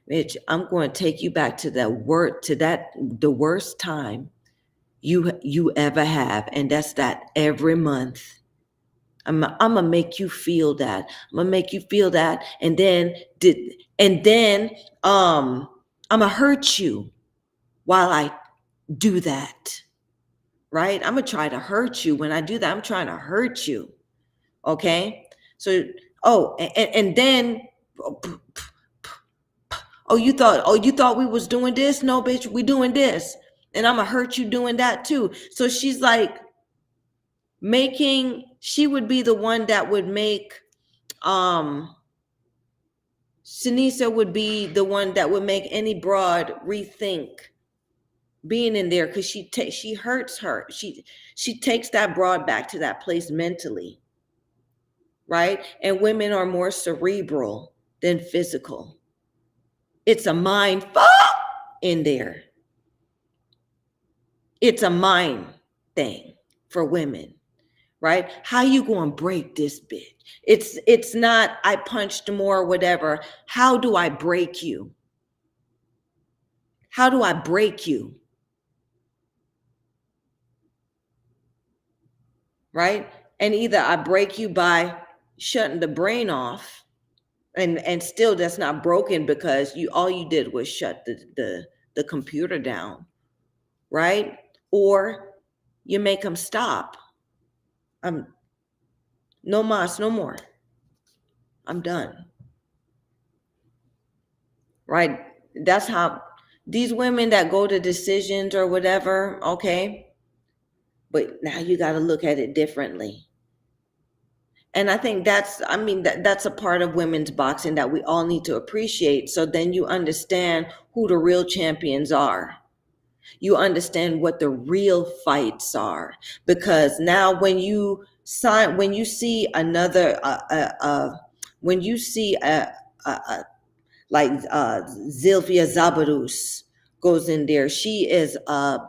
Mitch, I'm going to take you back to the worst time you ever have, and that's that every month. I'm gonna make you feel that. I'm gonna make you feel that, and then I'm gonna hurt you while I do that, right? I'm gonna try to hurt you when I do that. I'm trying to hurt you, okay? So you thought we was doing this? No, bitch, we doing this. And I'm gonna hurt you doing that too. So she's like she would be the one that would make, Seniesa would be the one that would make any broad rethink being in there, because she hurts her. She takes that broad back to that place mentally, right? And women are more cerebral than physical. It's a mind in there. It's a mind thing for women, right? How you gonna break this bitch? It's not, I punched more, whatever. How do I break you? How do I break you? Right? And either I break you by shutting the brain off, and still that's not broken because all you did was shut the computer down, right? Or you make them stop. No mas, no more. I'm done. Right? That's how these women that go to decisions or whatever, okay? But now you got to look at it differently. And I think that's a part of women's boxing that we all need to appreciate. So then you understand who the real champions are. You understand what the real fights are, because now when you see Zilvia Zabarus goes in there, she is a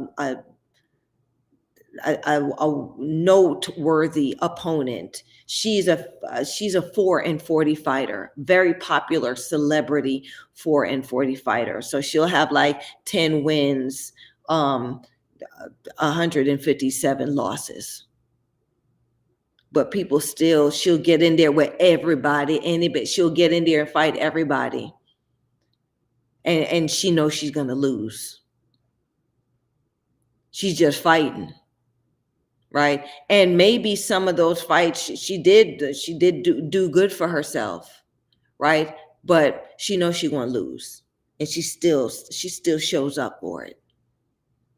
noteworthy opponent. She's a 4-and-40 fighter, very popular celebrity 4-and-40 fighter. So she'll have like 10 wins, 157 losses. But she'll get in there with everybody, she'll get in there and fight everybody. And she knows she's gonna lose. She's just fighting. Right. And maybe some of those fights she did do good for herself. Right. But she knows she's going to lose, and she still shows up for it.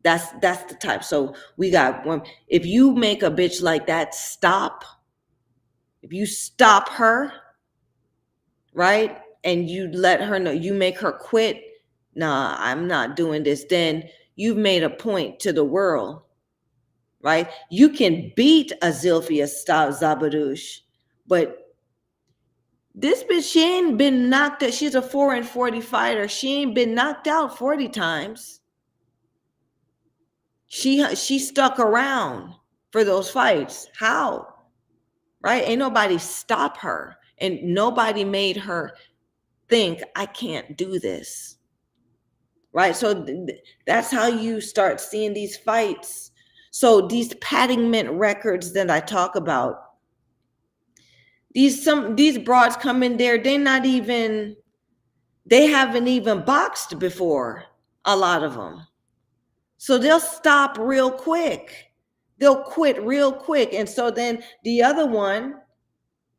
That's the type. So we got one. If you make a bitch like that stop, if you stop her, right, and you let her know, you make her quit. Nah, I'm not doing this. Then you've made a point to the world. Right? You can beat a Zilvia Zabarus, but this bitch, she ain't been knocked out. She's a 4-and-40 fighter. She ain't been knocked out 40 times. She stuck around for those fights. How? right? Ain't nobody stop her, and nobody made her think, I can't do this, right? So that's how you start seeing these fights. So these Paddington records that I talk about, these broads come in there, they haven't even boxed before, a lot of them. So they'll stop real quick. They'll quit real quick. And so then the other one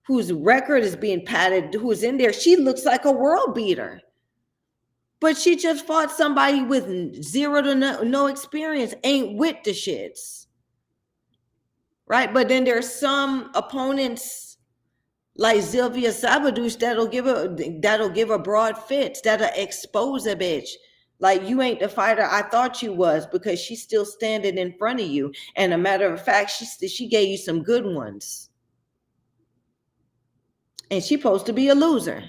whose record is being padded, who's in there, she looks like a world beater. But she just fought somebody with zero to no experience, ain't with the shits, right? But then there's some opponents like Sylvia Sabadush that'll give a broad fits, that'll expose a bitch. Like, you ain't the fighter I thought you was, because she's still standing in front of you. And a matter of fact, she gave you some good ones. And she's supposed to be a loser.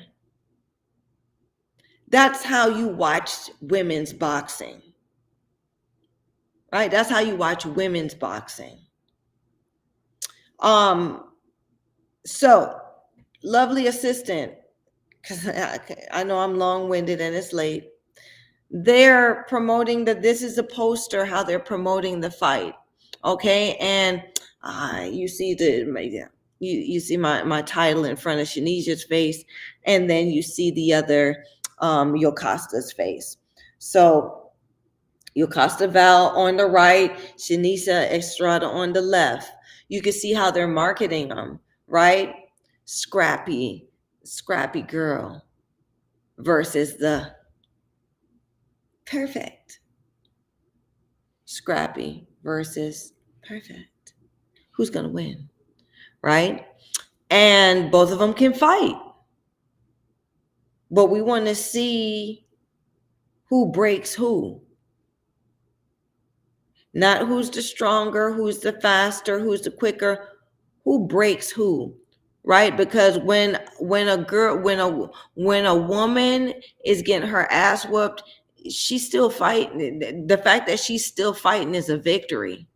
That's how you watch women's boxing, right? That's how you watch women's boxing. So, lovely assistant, because I know I'm long-winded and it's late. They're promoting that this is a poster, how they're promoting the fight, okay? And you see you see my title in front of Seniesia's face, and then you see the other Yocasta's face. So Yocasta Valle on the right, Seniesa Estrada on the left. You can see how they're marketing them, right? Scrappy girl versus the perfect. Scrappy versus perfect. Who's going to win, right? And both of them can fight. But we want to see who breaks who. Not who's the stronger, who's the faster, who's the quicker, who breaks who, right? Because when a woman is getting her ass whooped, she's still fighting. The fact that she's still fighting is a victory.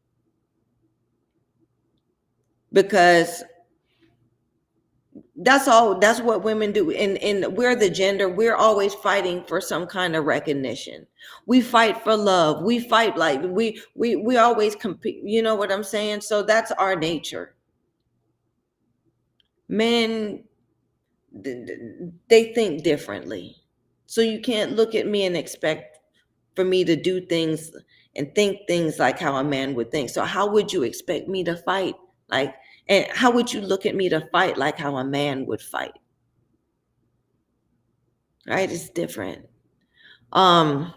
Because that's what women do. And we're the gender, we're always fighting for some kind of recognition. We fight for love. We fight like we always compete. You know what I'm saying? So that's our nature. Men, they think differently. So you can't look at me and expect for me to do things and think things like how a man would think. So how would you expect me to fight? And how would you look at me to fight like how a man would fight? Right? It's different. Women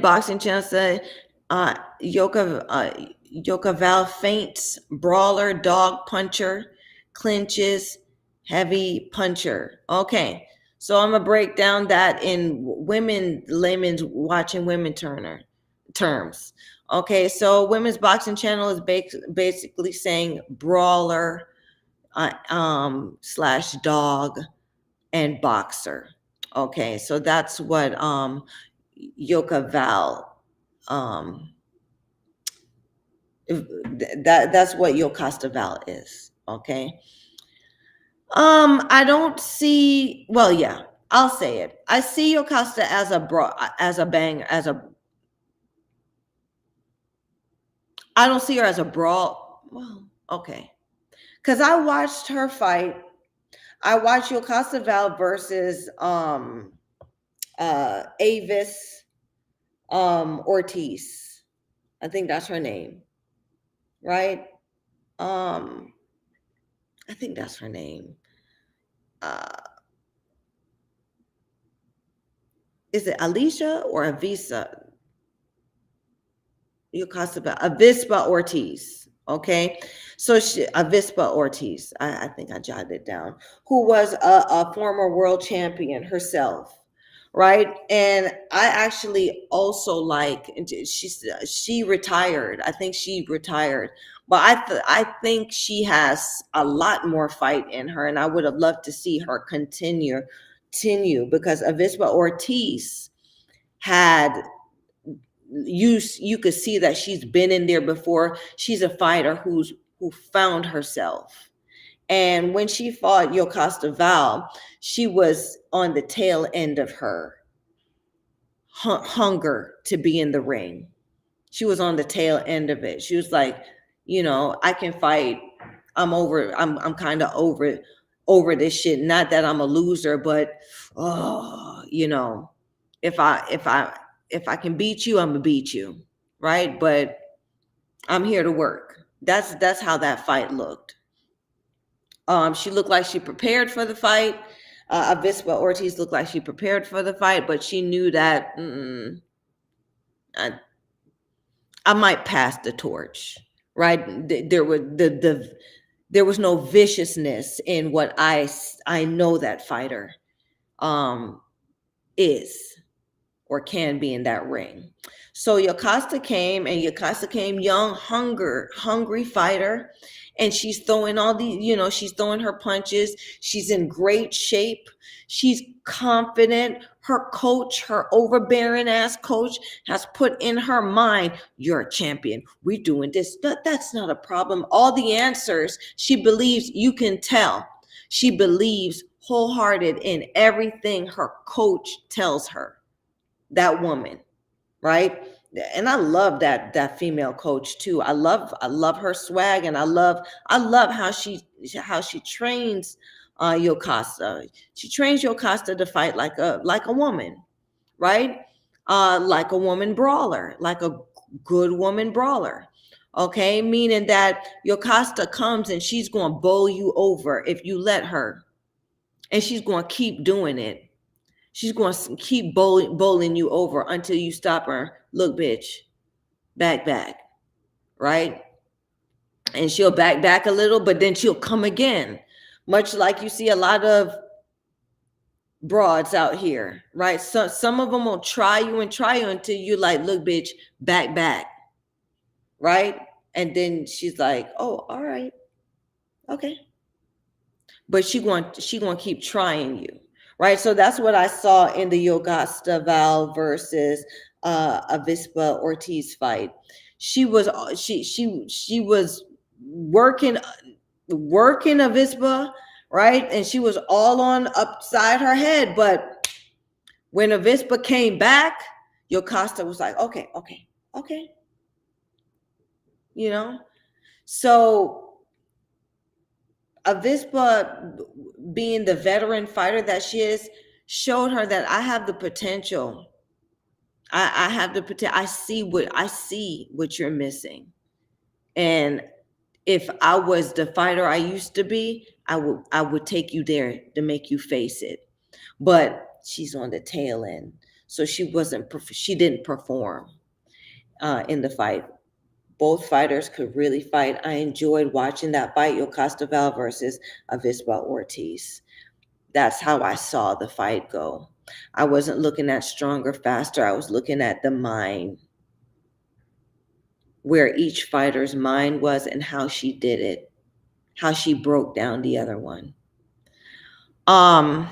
Boxing Channel said, Yocasta Valle feints, brawler, dog puncher, clinches, heavy puncher. Okay. So I'm going to break down that in layman's watching women terms. Okay, so Women's Boxing Channel is basically saying brawler / dog and boxer. Okay, so that's what Yocasta Valle, that's what Yocasta Valle is. Okay. I don't see. Well, yeah, I'll say it. I see Yocasta as a banger. I don't see her as a brawl. Well, okay, because I watched her fight. I watched Yocasta Valle versus Avis Ortiz. I think that's her name, right? I think that's her name. Is it Alicia or Avisa? Avispa Ortiz, okay? So Avispa Ortiz, I think I jotted it down, who was a former world champion herself, right? And I actually also like, she retired. I think she retired. But I think she has a lot more fight in her, and I would have loved to see her continue because Avispa Ortiz had, you could see that she's been in there before. She's a fighter who's who found herself. And when she fought Yocasta Valle, she was on the tail end of her hunger to be in the ring. She was on the tail end of it. She was like, you know, I can fight. I'm over. I'm kind of over this shit. Not that I'm a loser, but oh, you know, if I can beat you, I'm gonna beat you, right? But I'm here to work. That's how that fight looked. She looked like she prepared for the fight. Avispa Ortiz looked like she prepared for the fight, but she knew that I might pass the torch, right? There was no viciousness in what I know that fighter is or can be in that ring. So Yocasta came, and Yocasta came young, hungry fighter. And she's throwing all these, you know, she's throwing her punches. She's in great shape. She's confident. Her coach, her overbearing ass coach, has put in her mind, you're a champion. We're doing this. That's not a problem. All the answers, she believes, you can tell. She believes wholehearted in everything her coach tells her. That woman, right? And I love that female coach too. I love her swag, and I love how she trains Yocasta. She trains Yocasta to fight like a woman, right? Like a woman brawler, like a good woman brawler. Okay, meaning that Yocasta comes and she's going to bowl you over if you let her, and she's going to keep doing it. She's going to keep bowling you over until you stop her. Look, bitch, back, right? And she'll back a little, but then she'll come again, much like you see a lot of broads out here, right? So, some of them will try you until you're like, look, bitch, back, right? And then she's like, oh, all right, okay. But she going to keep trying you. Right, so that's what I saw in the Yocasta Valle versus Avispa Ortiz fight. She was working Avispa, right, and she was all on upside her head. But when Avispa came back, Yocasta was like, okay, you know, so. Avispa, being the veteran fighter that she is, showed her that I have the potential. I have the potential. I see what you're missing. And if I was the fighter I used to be, I would take you there to make you face it. But she's on the tail end. So she didn't perform in the fight. Both fighters could really fight. I enjoyed watching that fight, Yocasta Valle versus Avispa Ortiz. That's how I saw the fight go. I wasn't looking at stronger, faster. I was looking at the mind, where each fighter's mind was and how she did it, how she broke down the other one. A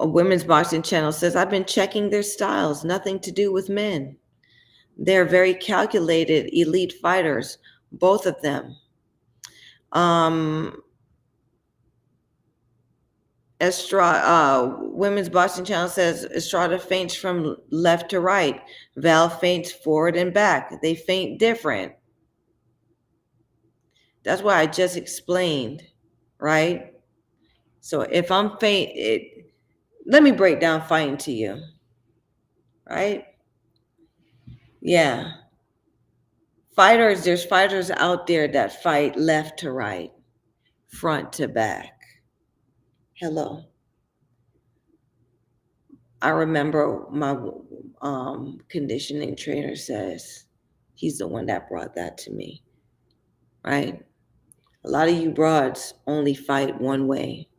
women's boxing channel says, I've been checking their styles, nothing to do with men. They're very calculated elite fighters, both of them. Estrada, Women's Boxing Channel says Estrada feints from left to right. Valle feints forward and back. They feint different. That's why I just explained, right? So if I'm let me break down fighting to you, right? Yeah. Fighters, there's fighters out there that fight left to right, front to back. Hello. I remember my conditioning trainer says, he's the one that brought that to me, right? A lot of you broads only fight one way.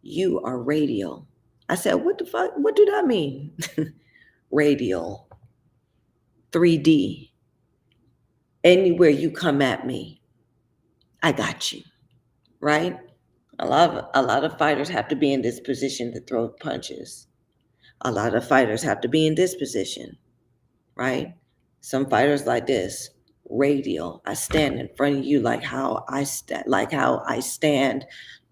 You are radial. I said, what the fuck? What do that mean? Radial. 3D. Anywhere you come at me, I got you, right? A lot of fighters have to be in this position to throw punches. A lot of fighters have to be in this position, right? Some fighters like this, radial. I stand in front of you like how I stand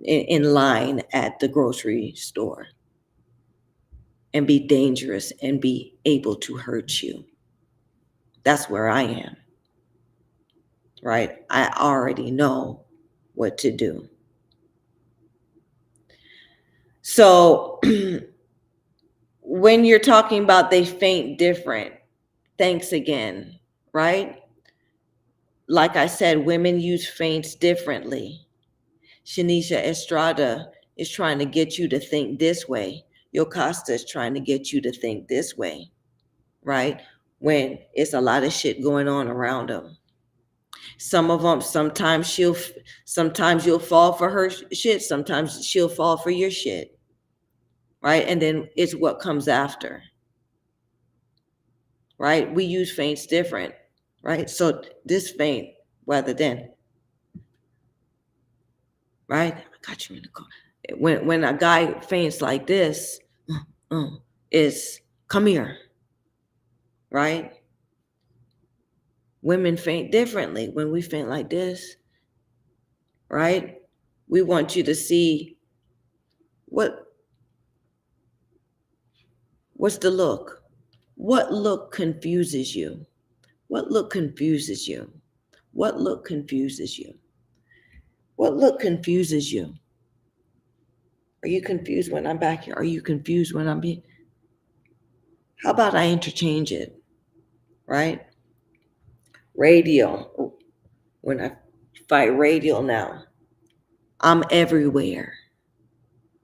in line at the grocery store, and be dangerous and be able to hurt you. That's where I am, right? I already know what to do. So when you're talking about they faint different, thanks again, right? Like I said, women use feints differently. Seniesa Estrada is trying to get you to think this way. Yocasta is trying to get you to think this way, right? When it's a lot of shit going on around them. Some of them, sometimes you'll fall for her shit. Sometimes she'll fall for your shit, right? And then it's what comes after, right? We use feints different, right? So this feint rather than, right? I got you in the car. When a guy feints like this, it's come here, right? Women faint differently. When we faint like this, right? We want you to see what's the look? What look confuses you? What look confuses you? What look confuses you? What look confuses you? Are you confused when I'm back here? Are you confused when I'm here? How about I interchange it, right? Radial. When I fight radial now, I'm everywhere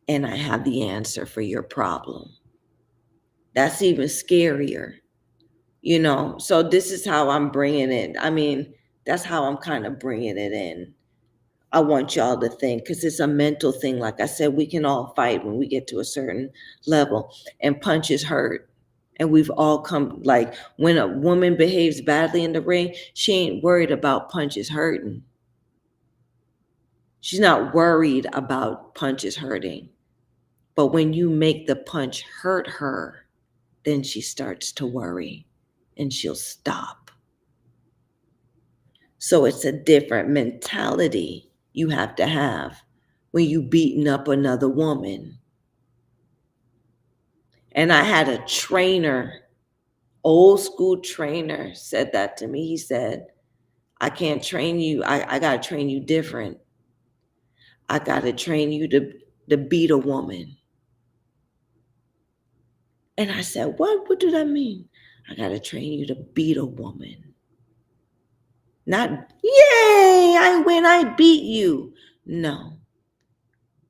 and I have the answer for your problem. That's even scarier, you know? So this is how I'm bringing it. I mean, that's how I'm kind of bringing it in. I want y'all to think, because it's a mental thing. Like I said, we can all fight when we get to a certain level, and punches hurt. And we've all come, like when a woman behaves badly in the ring, she ain't worried about punches hurting. She's not worried about punches hurting. But when you make the punch hurt her, then she starts to worry and she'll stop. So it's a different mentality you have to have when you beating up another woman. And I had a trainer, old school trainer, said that to me. He said, I can't train you. I got to train you different. I got to train you to beat a woman. And I said, what did I mean? I got to train you to beat a woman. Not, yay, I win, I beat you. No,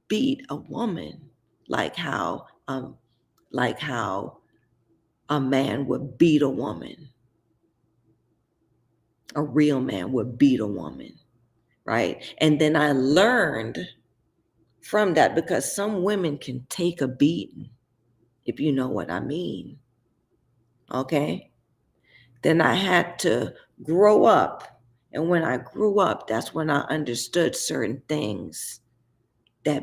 beat a woman like how a man would beat a woman. A real man would beat a woman, right? And then I learned from that, because some women can take a beating, if you know what I mean, okay? Then I had to grow up. And when I grew up, that's when I understood certain things that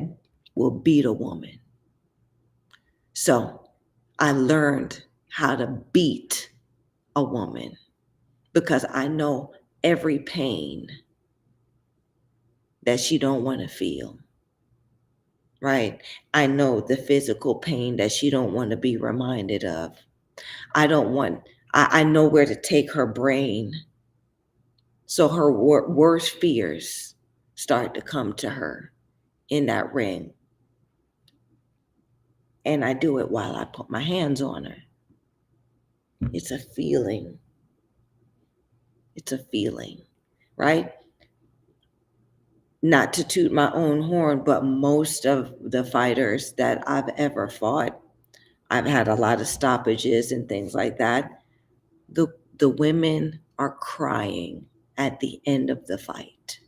will beat a woman. So I learned how to beat a woman, because I know every pain that she don't want to feel, right? I know the physical pain that she don't want to be reminded of. I know where to take her brain. So her worst fears start to come to her in that ring. And I do it while I put my hands on her. It's a feeling. It's a feeling, right? Not to toot my own horn, but most of the fighters that I've ever fought, I've had a lot of stoppages and things like that. The women are crying at the end of the fight.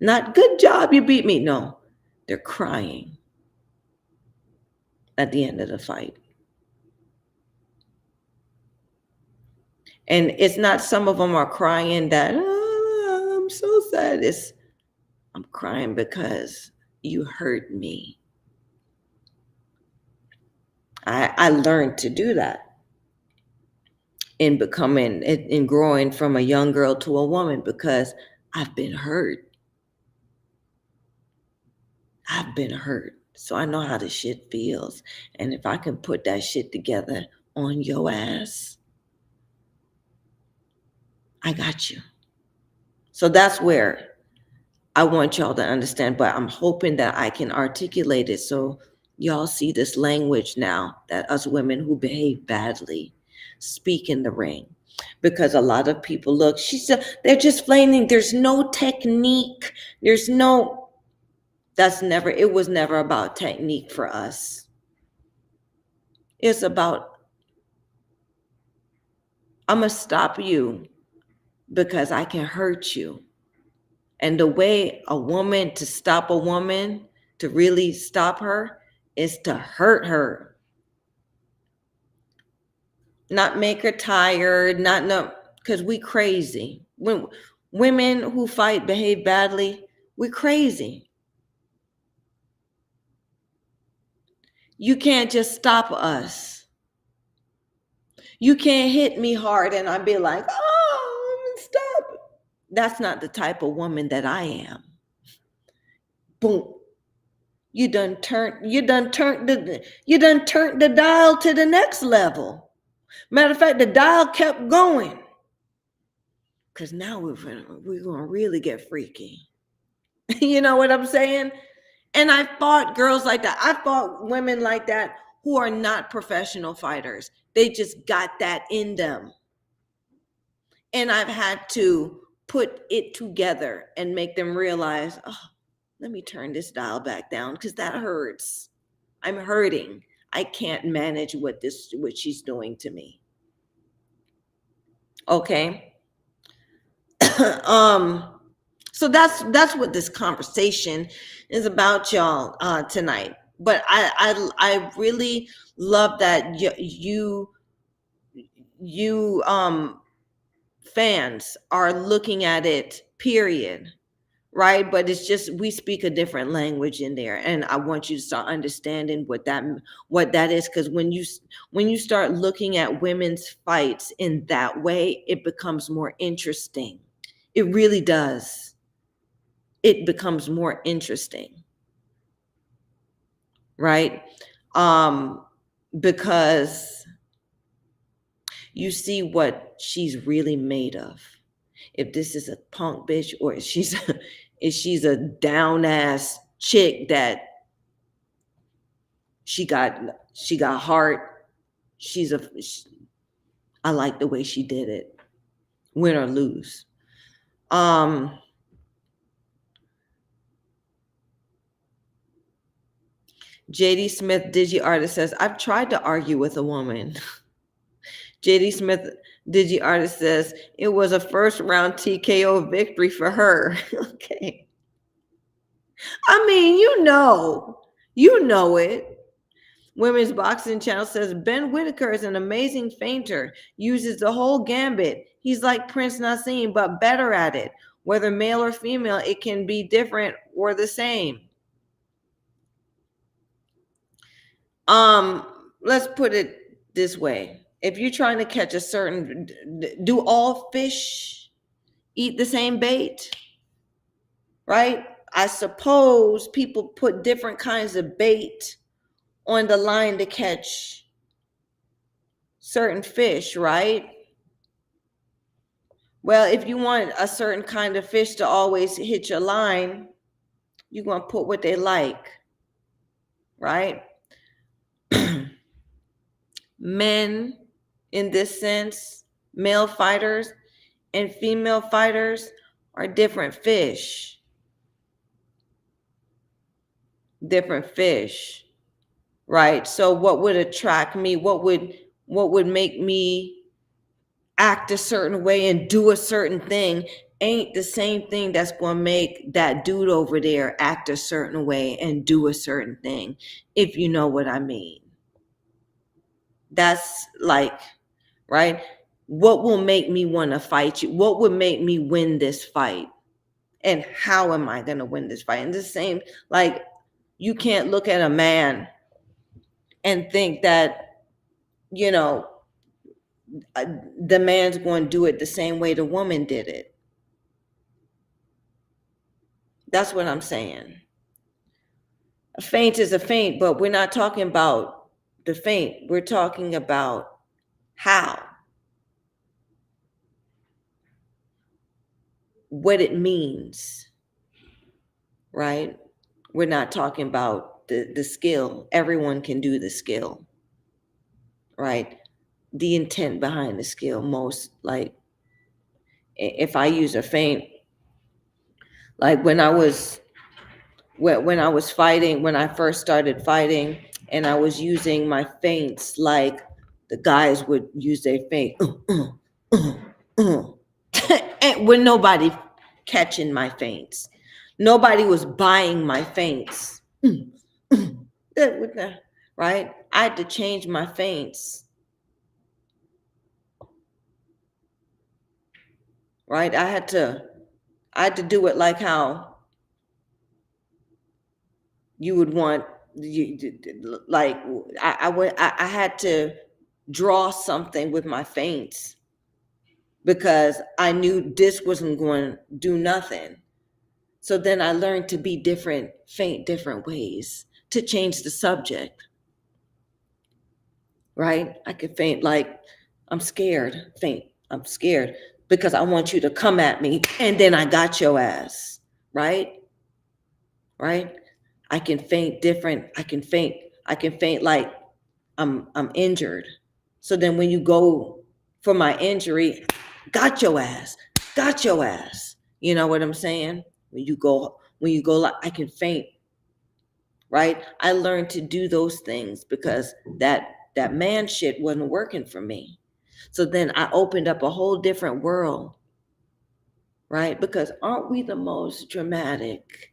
Not, good job, you beat me. No, they're crying at the end of the fight. And it's not some of them are crying that, oh, I'm so sad. It's, I'm crying because you hurt me. I learned to do that. in becoming, in growing from a young girl to a woman, because I've been hurt. I've been hurt. So I know how the shit feels. And if I can put that shit together on your ass, I got you. So that's where I want y'all to understand, but I'm hoping that I can articulate it so y'all see this language now that us women who behave badly speak in the ring. Because a lot of people look, they're just flailing. There's no technique. It was never about technique for us. It's about, I'm gonna stop you because I can hurt you. And the way a woman to stop a woman, to really stop her, is to hurt her. Not make her tired, because we crazy. When women who fight behave badly, we crazy. You can't just stop us. You can't hit me hard and I'd be like, oh, stop. That's not the type of woman that I am. Boom. You done turned the dial to the next level. Matter of fact, the dial kept going. Because now we're gonna really get freaky. You know what I'm saying? And I fought girls like that. I fought women like that who are not professional fighters. They just got that in them. And I've had to put it together and make them realize, oh, let me turn this dial back down because that hurts. I'm hurting. I can't manage what she's doing to me. Okay. So that's what this conversation is about, y'all, tonight. But I really love that you fans are looking at it, period, right? But it's just, we speak a different language in there, and I want you to start understanding what that is, because when you start looking at women's fights in that way, it becomes more interesting. It really does. It becomes more interesting, right? Because you see what she's really made of. If this is a punk bitch, or if she's a down ass chick that she got heart. I like the way she did it, win or lose. J.D. Smith, DigiArtist, says, I've tried to argue with a woman. J.D. Smith, DigiArtist, says, it was a first-round TKO victory for her. Okay. I mean, you know it. Women's Boxing Channel says, Ben Whitaker is an amazing feinter, uses the whole gambit. He's like Prince Nassim, but better at it. Whether male or female, it can be different or the same. Let's put it this way. If you're trying to catch a certain, do all fish eat the same bait? Right? I suppose people put different kinds of bait on the line to catch certain fish, right? Well, if you want a certain kind of fish to always hit your line, you're going to put what they like, right? Men, in this sense, male fighters and female fighters are different fish. Different fish, right? So what would attract me? What would make me act a certain way and do a certain thing ain't the same thing that's going to make that dude over there act a certain way and do a certain thing, if you know what I mean. That's like, right? What will make me want to fight you? What would make me win this fight? And how am I going to win this fight? And the same, like, you can't look at a man and think that, the man's going to do it the same way the woman did it. That's what I'm saying. A feint is a feint, but we're not talking about the feint. We're talking about how. What it means, right? We're not talking about the skill. Everyone can do the skill, right? The intent behind the skill. Most, like, if I use a feint, like when I was fighting, when I first started fighting, and I was using my feints, like the guys would use their feint with nobody catching my feints. Nobody was buying my feints, right? I had to change my feints, right? I had to do it like how you would want. I had to draw something with my feints because I knew this wasn't going to do nothing. So then I learned to be different, feint different ways to change the subject, right? I could feint like, I'm scared, feint, I'm scared because I want you to come at me and then I got your ass, right? Right? I can feint different, I can feint like I'm injured. So then when you go for my injury, got your ass, you know what I'm saying? When you go, I can feint, right? I learned to do those things because that man shit wasn't working for me. So then I opened up a whole different world, right? Because aren't we the most dramatic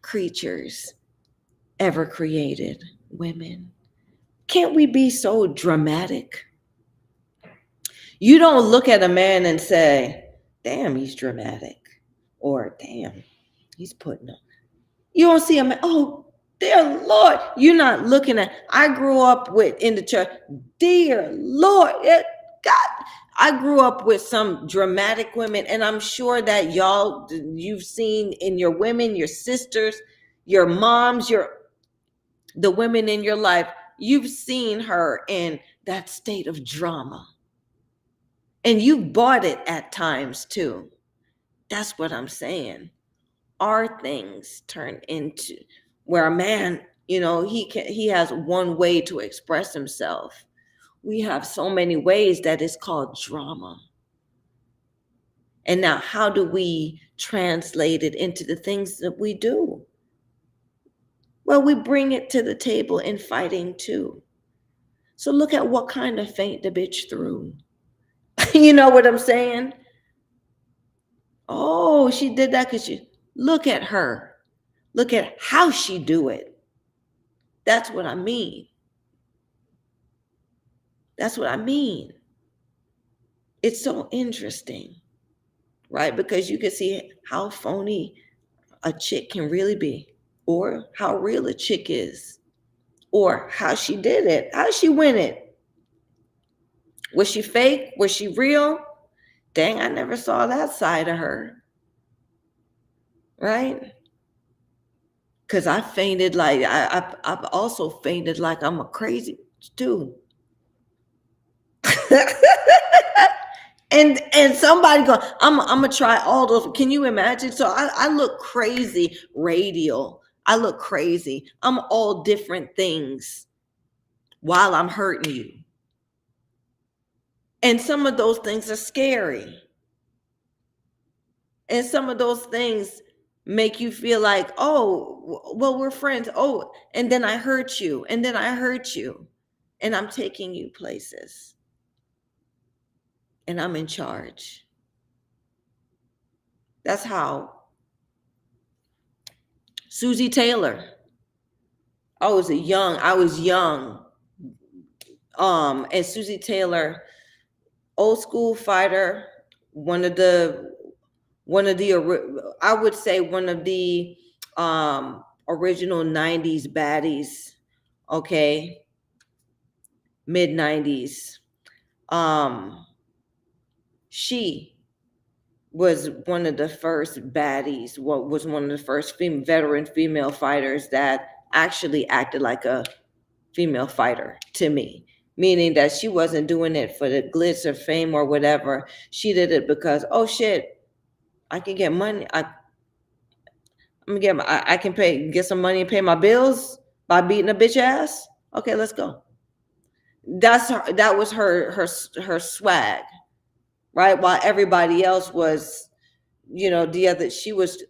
creatures ever created, women? Can't we be so dramatic? You don't look at a man and say, damn, he's dramatic. Or damn, he's putting up. You don't see him. Oh, dear Lord, you're not looking at. I grew up with in the church. Dear Lord, God, I grew up with some dramatic women, and I'm sure that you've seen in your women, your sisters, your moms, the women in your life. You've seen her in that state of drama, and you bought it at times too. That's what I'm saying. Our things turn into where a man, you know, he has one way to express himself. We have so many ways that it's called drama. And now how do we translate it into the things that we do? Well, we bring it to the table in fighting too. So look at what kind of feint the bitch threw. You know what I'm saying? Oh, she did that because she, look at her. Look at how she do it. That's what I mean. That's what I mean. It's so interesting, right? Because you can see how phony a chick can really be, or how real a chick is, or how she did it, how she win it. Was she fake? Was she real? Dang, I never saw that side of her, right? Because I fainted like, I've also fainted like I'm a crazy too. and somebody go, I'm going to try all those. Can you imagine? So I look crazy radial. I look crazy. I'm all different things while I'm hurting you. And some of those things are scary. And some of those things make you feel like, oh, well, we're friends. Oh, and then I hurt you. And then I hurt you. And I'm taking you places. And I'm in charge. That's how Susie Taylor. I was young. And Susie Taylor, old school fighter, one of the I would say one of the original 90s baddies, okay? Mid 90s. She was one of the first baddies, what was one of the first veteran female fighters that actually acted like a female fighter to me, meaning that she wasn't doing it for the glitz or fame or whatever. She did it because, oh shit, I can get money. I can get some money and pay my bills by beating a bitch ass. Okay, let's go. That was her swag, right? While everybody else was, the other, she was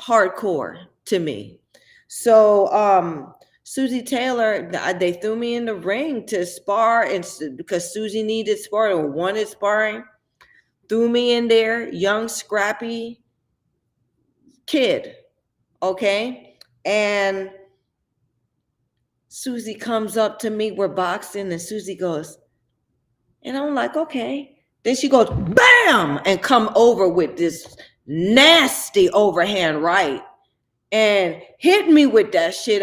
hardcore to me. So Susie Taylor, they threw me in the ring to spar, and because Susie needed sparring or wanted sparring, threw me in there, young, scrappy kid, okay? And Susie comes up to me, we're boxing, and Susie goes, and I'm like, okay. Then she goes, bam, and come over with this nasty overhand right and hit me with that shit.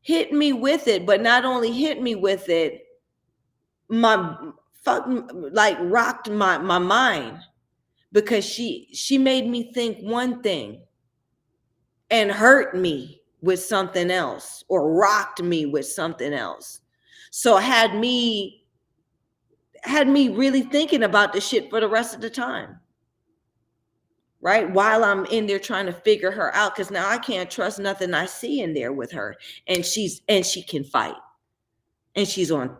Hit me with it, but not only hit me with it, rocked my mind, because she made me think one thing and hurt me with something else, or rocked me with something else. So had me really thinking about this shit for the rest of the time, right? While I'm in there trying to figure her out, because now I can't trust nothing I see in there with her. And she can fight. And she's on,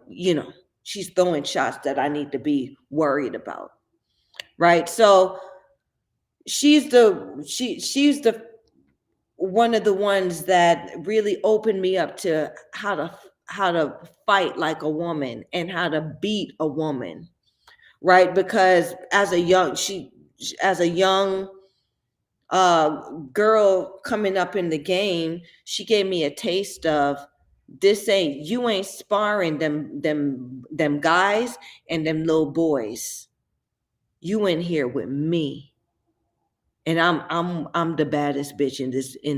she's throwing shots that I need to be worried about, right? So she's one of the ones that really opened me up to how to fight like a woman and how to beat a woman, right? Because as a young girl coming up in the game, she gave me a taste of you ain't sparring them guys and them little boys. You in here with me. And I'm the baddest bitch in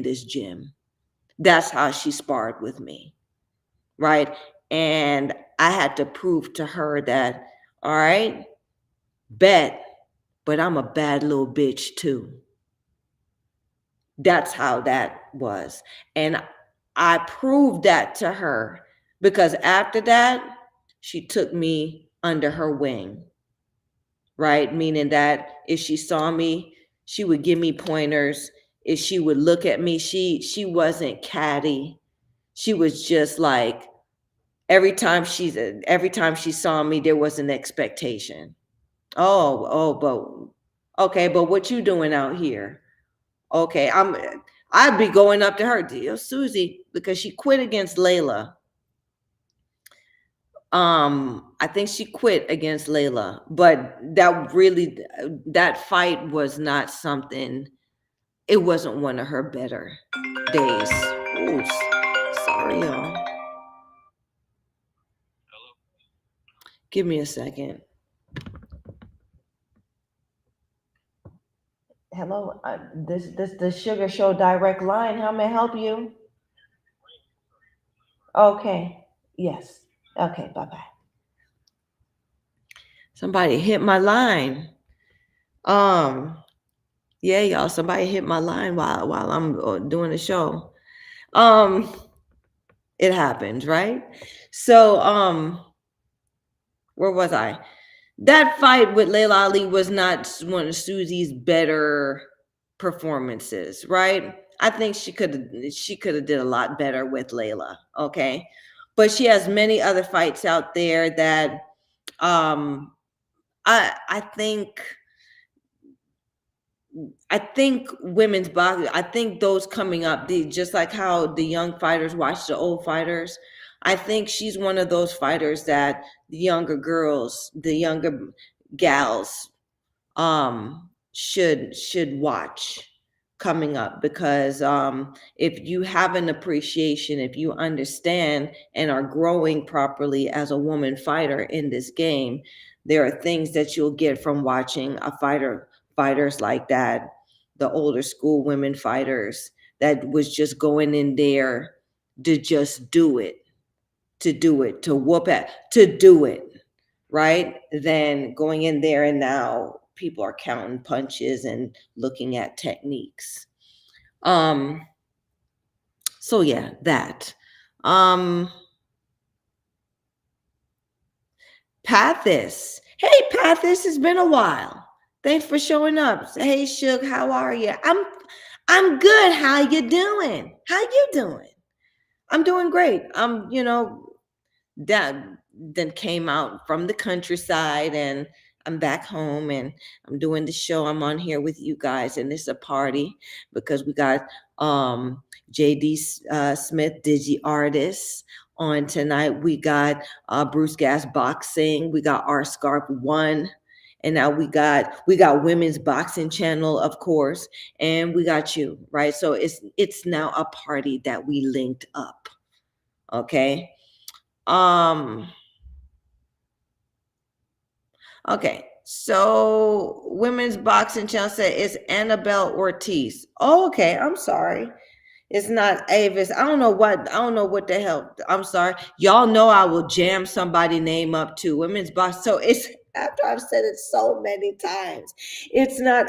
this gym. That's how she sparred with me. Right. And I had to prove to her that, all right, bet, but I'm a bad little bitch too. That's how that was. And I proved that to her, because after that, she took me under her wing. Right. Meaning that if she saw me, she would give me pointers. If she would look at me, she wasn't catty. She was just like, every time she saw me, there was an expectation. But what you doing out here? Okay, I'd be going up to her, dear Susie, because she quit against Layla. I think she quit against Layla, but that fight was not something. It wasn't one of her better days. Oops. Sorry, y'all. Hello. Give me a second. Hello, this the Sugar Show direct line. How may I help you? Okay. Yes. Okay. Bye bye. Somebody hit my line. Yeah, y'all. Somebody hit my line while I'm doing the show. It happens, right? So, where was I? That fight with Layla Ali was not one of Susie's better performances, right? I think she could have did a lot better with Layla, okay? But she has many other fights out there that I think women's boxing, I think those coming up, just like how the young fighters watch the old fighters, I think she's one of those fighters that the younger gals should watch coming up, because if you have an appreciation, if you understand and are growing properly as a woman fighter in this game, there are things that you'll get from watching a fighters like that, the older school women fighters that was just going in there to just do it, to do it, to whoop at, to do it. right? Than going in there and now people are counting punches and looking at techniques. So yeah, that. Pathis. Hey, Pathis, it's been a while. Thanks for showing up. Hey, Shug, how are you? I'm good. How you doing? How you doing? I'm doing great. I'm, you know, then came out from the countryside and I'm back home and I'm doing the show. I'm on here with you guys and it's a party because we got J.D. Smith, Digi Artist, on tonight. We got Bruce Gas Boxing. We got R Scarf One. And now we got Women's Boxing Channel, of course, and we got you, right? So it's now a party that we linked up, okay? Okay, so Women's Boxing Channel said it's Annabelle Ortiz. Oh, okay, I'm sorry. It's not Avis. I don't know what the hell. I'm sorry. Y'all know I will jam somebody's name up too. Women's Box. So it's, after I've said it so many times, it's not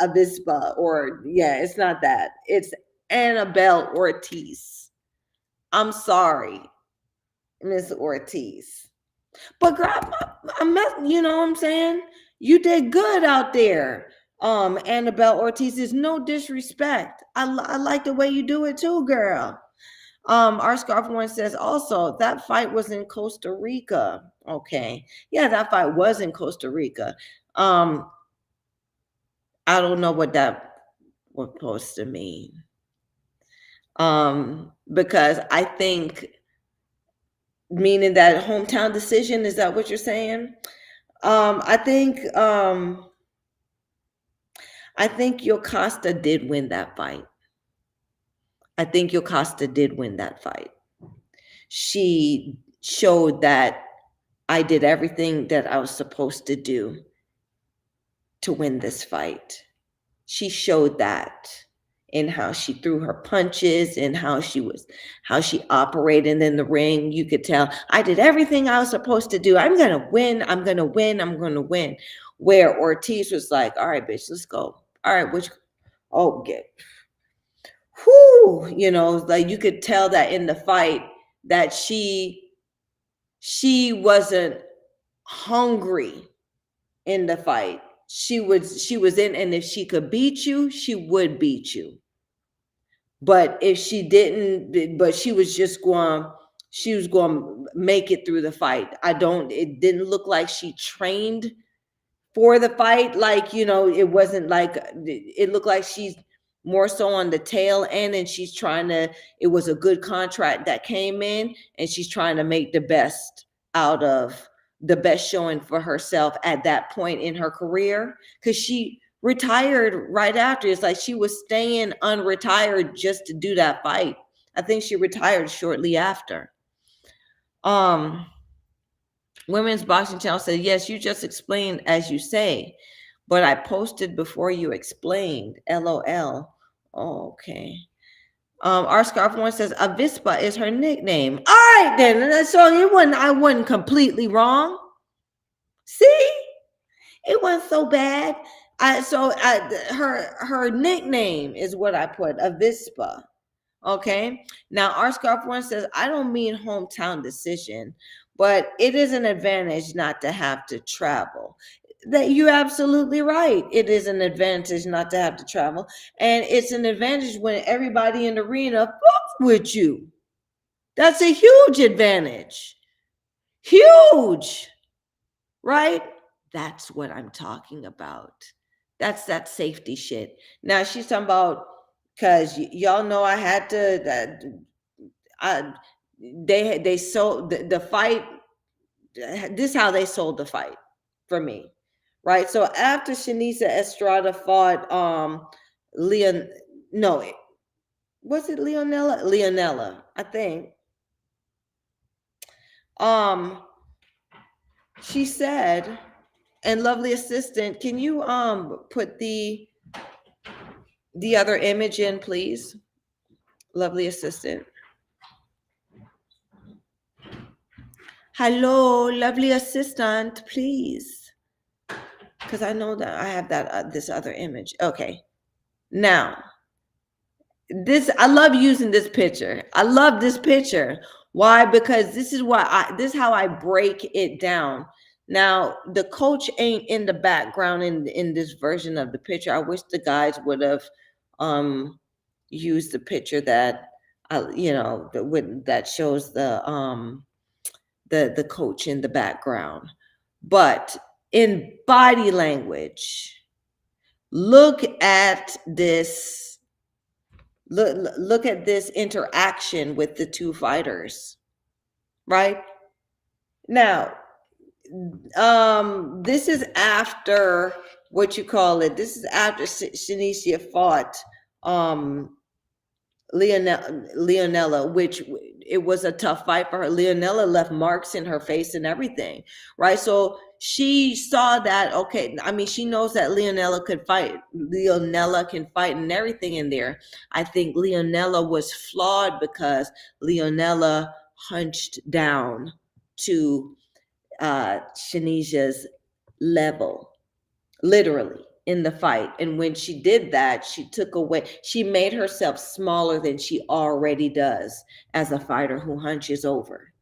Avispa or, yeah, it's not that. It's Annabelle Ortiz. I'm sorry, Miss Ortiz. But girl, you know what I'm saying? You did good out there. Annabelle Ortiz, is no disrespect. I like the way you do it too, girl. Our Scarf One says also that fight was in Costa Rica. Okay. Yeah, that fight was in Costa Rica. I don't know what that was supposed to mean. Because I think meaning that hometown decision, is that what you're saying? I think Yocasta did win that fight. I think Yocasta did win that fight. She showed that I did everything that I was supposed to do to win this fight. She showed that in how she threw her punches and how she operated in the ring. You could tell I did everything I was supposed to do. I'm going to win. I'm going to win. I'm going to win. Where Ortiz was like, all right, bitch, let's go. All right, get. Whoo, you know, like you could tell that in the fight that she wasn't hungry in the fight. She was in, and if she could beat you, she would beat you. But if she didn't, but she was going to make it through the fight. It didn't look like she trained for the fight. Like, you know, it wasn't like, it looked like she's more so on the tail end, and she's trying to, it was a good contract that came in, and she's trying to make the best out of the best showing for herself at that point in her career, because she retired right after. It's like she was staying unretired just to do that fight. I think she retired shortly after. Women's Boxing Channel said, yes, you just explained as you say, but I posted before you explained, LOL. Oh, okay. Our Scarf One says Avispa is her nickname. All right, then. So I wasn't completely wrong. See, it wasn't so bad. Her nickname is what I put, Avispa. Okay. Now Our Scarf One says I don't mean hometown decision, but it is an advantage not to have to travel. That you're absolutely right. It is an advantage not to have to travel. And it's an advantage when everybody in the arena fucks with you. That's a huge advantage. Huge, right? That's what I'm talking about. That's that safety shit. Now she's talking about, because y'all know I had to, they sold the fight. This is how they sold the fight for me. Right. So after Seniesa Estrada fought Leonela, I think. She said, and lovely assistant, can you put the other image in, please? Lovely assistant. hello, lovely assistant, please. Because I know that I have that this other image. Okay. Now, this, I love using this picture. I love this picture. Why? Because this is why this is how I break it down. Now, the coach ain't in the background in this version of the picture. I wish the guys would have used the picture that you know, that shows the coach in the background. But in body language, look at this. Look at this interaction with the two fighters, right? Now, this is after what you call it. This is after Seniesa fought Leonela, which it was a tough fight for her. Leonela left marks in her face and everything, right? So she saw that, okay, I mean, she knows that Leonela could fight. Leonela can fight and everything in there. I think Leonela was flawed because Leonela hunched down to Seniessa's level, literally, in the fight. And when she did that, she took away, she made herself smaller than she already does as a fighter who hunches over,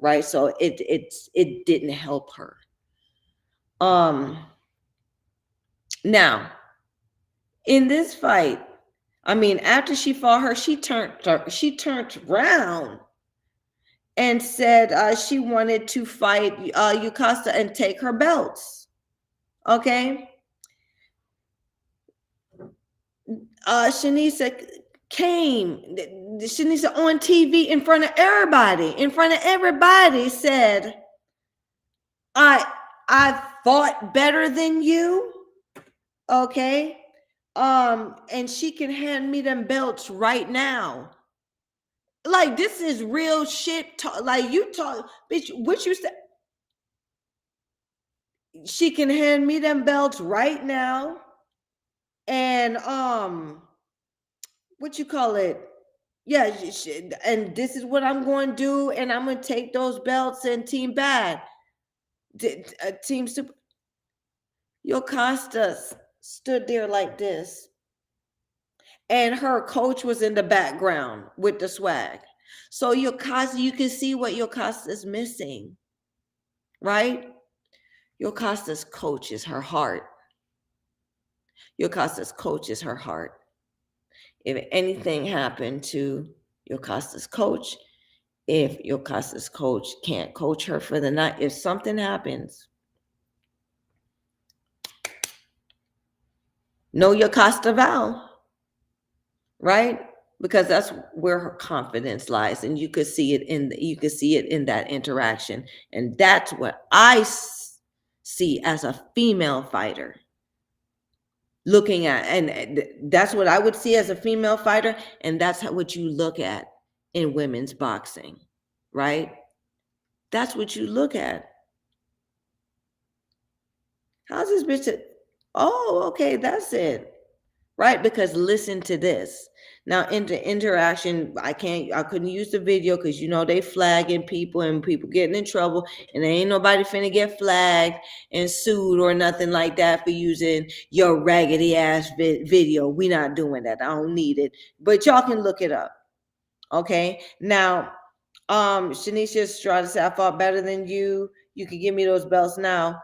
right? So it didn't help her. Now, in this fight, I mean, after she fought her, she turned around and said she wanted to fight Yocasta and take her belts. Okay. Seniesa on TV in front of everybody, said, I fought better than you. Okay. And she can hand me them belts right now. Like, this is real shit talk. Like, you talk, bitch, what you said. She can hand me them belts right now. And what you call it? Yeah, and this is what I'm going to do, and I'm going to take those belts and team bad. Team super. Yocasta stood there like this, and her coach was in the background with the swag. So Yocasta, you can see what Yocasta is missing, right? Yocasta's coach is her heart. Yocasta's coach is her heart. If anything happened to Yocasta's coach, if Yocasta's coach can't coach her for the night, if something happens, no Yocasta Valle, right? Because that's where her confidence lies, and you could see it in that interaction, and that's what I see as a female fighter. Looking at, and that's what I would see as a female fighter, and that's what you look at in women's boxing, right? That's what you look at. How's this bitch? Oh, okay, that's it, right? Because listen to this. Now, in the interaction, I couldn't use the video because, you know, they flagging people and people getting in trouble, and ain't nobody finna get flagged and sued or nothing like that for using your raggedy ass video. We not doing that. I don't need it, but y'all can look it up. Okay. Now, Seniesa Estrada said, I fought better than you. You can give me those belts now.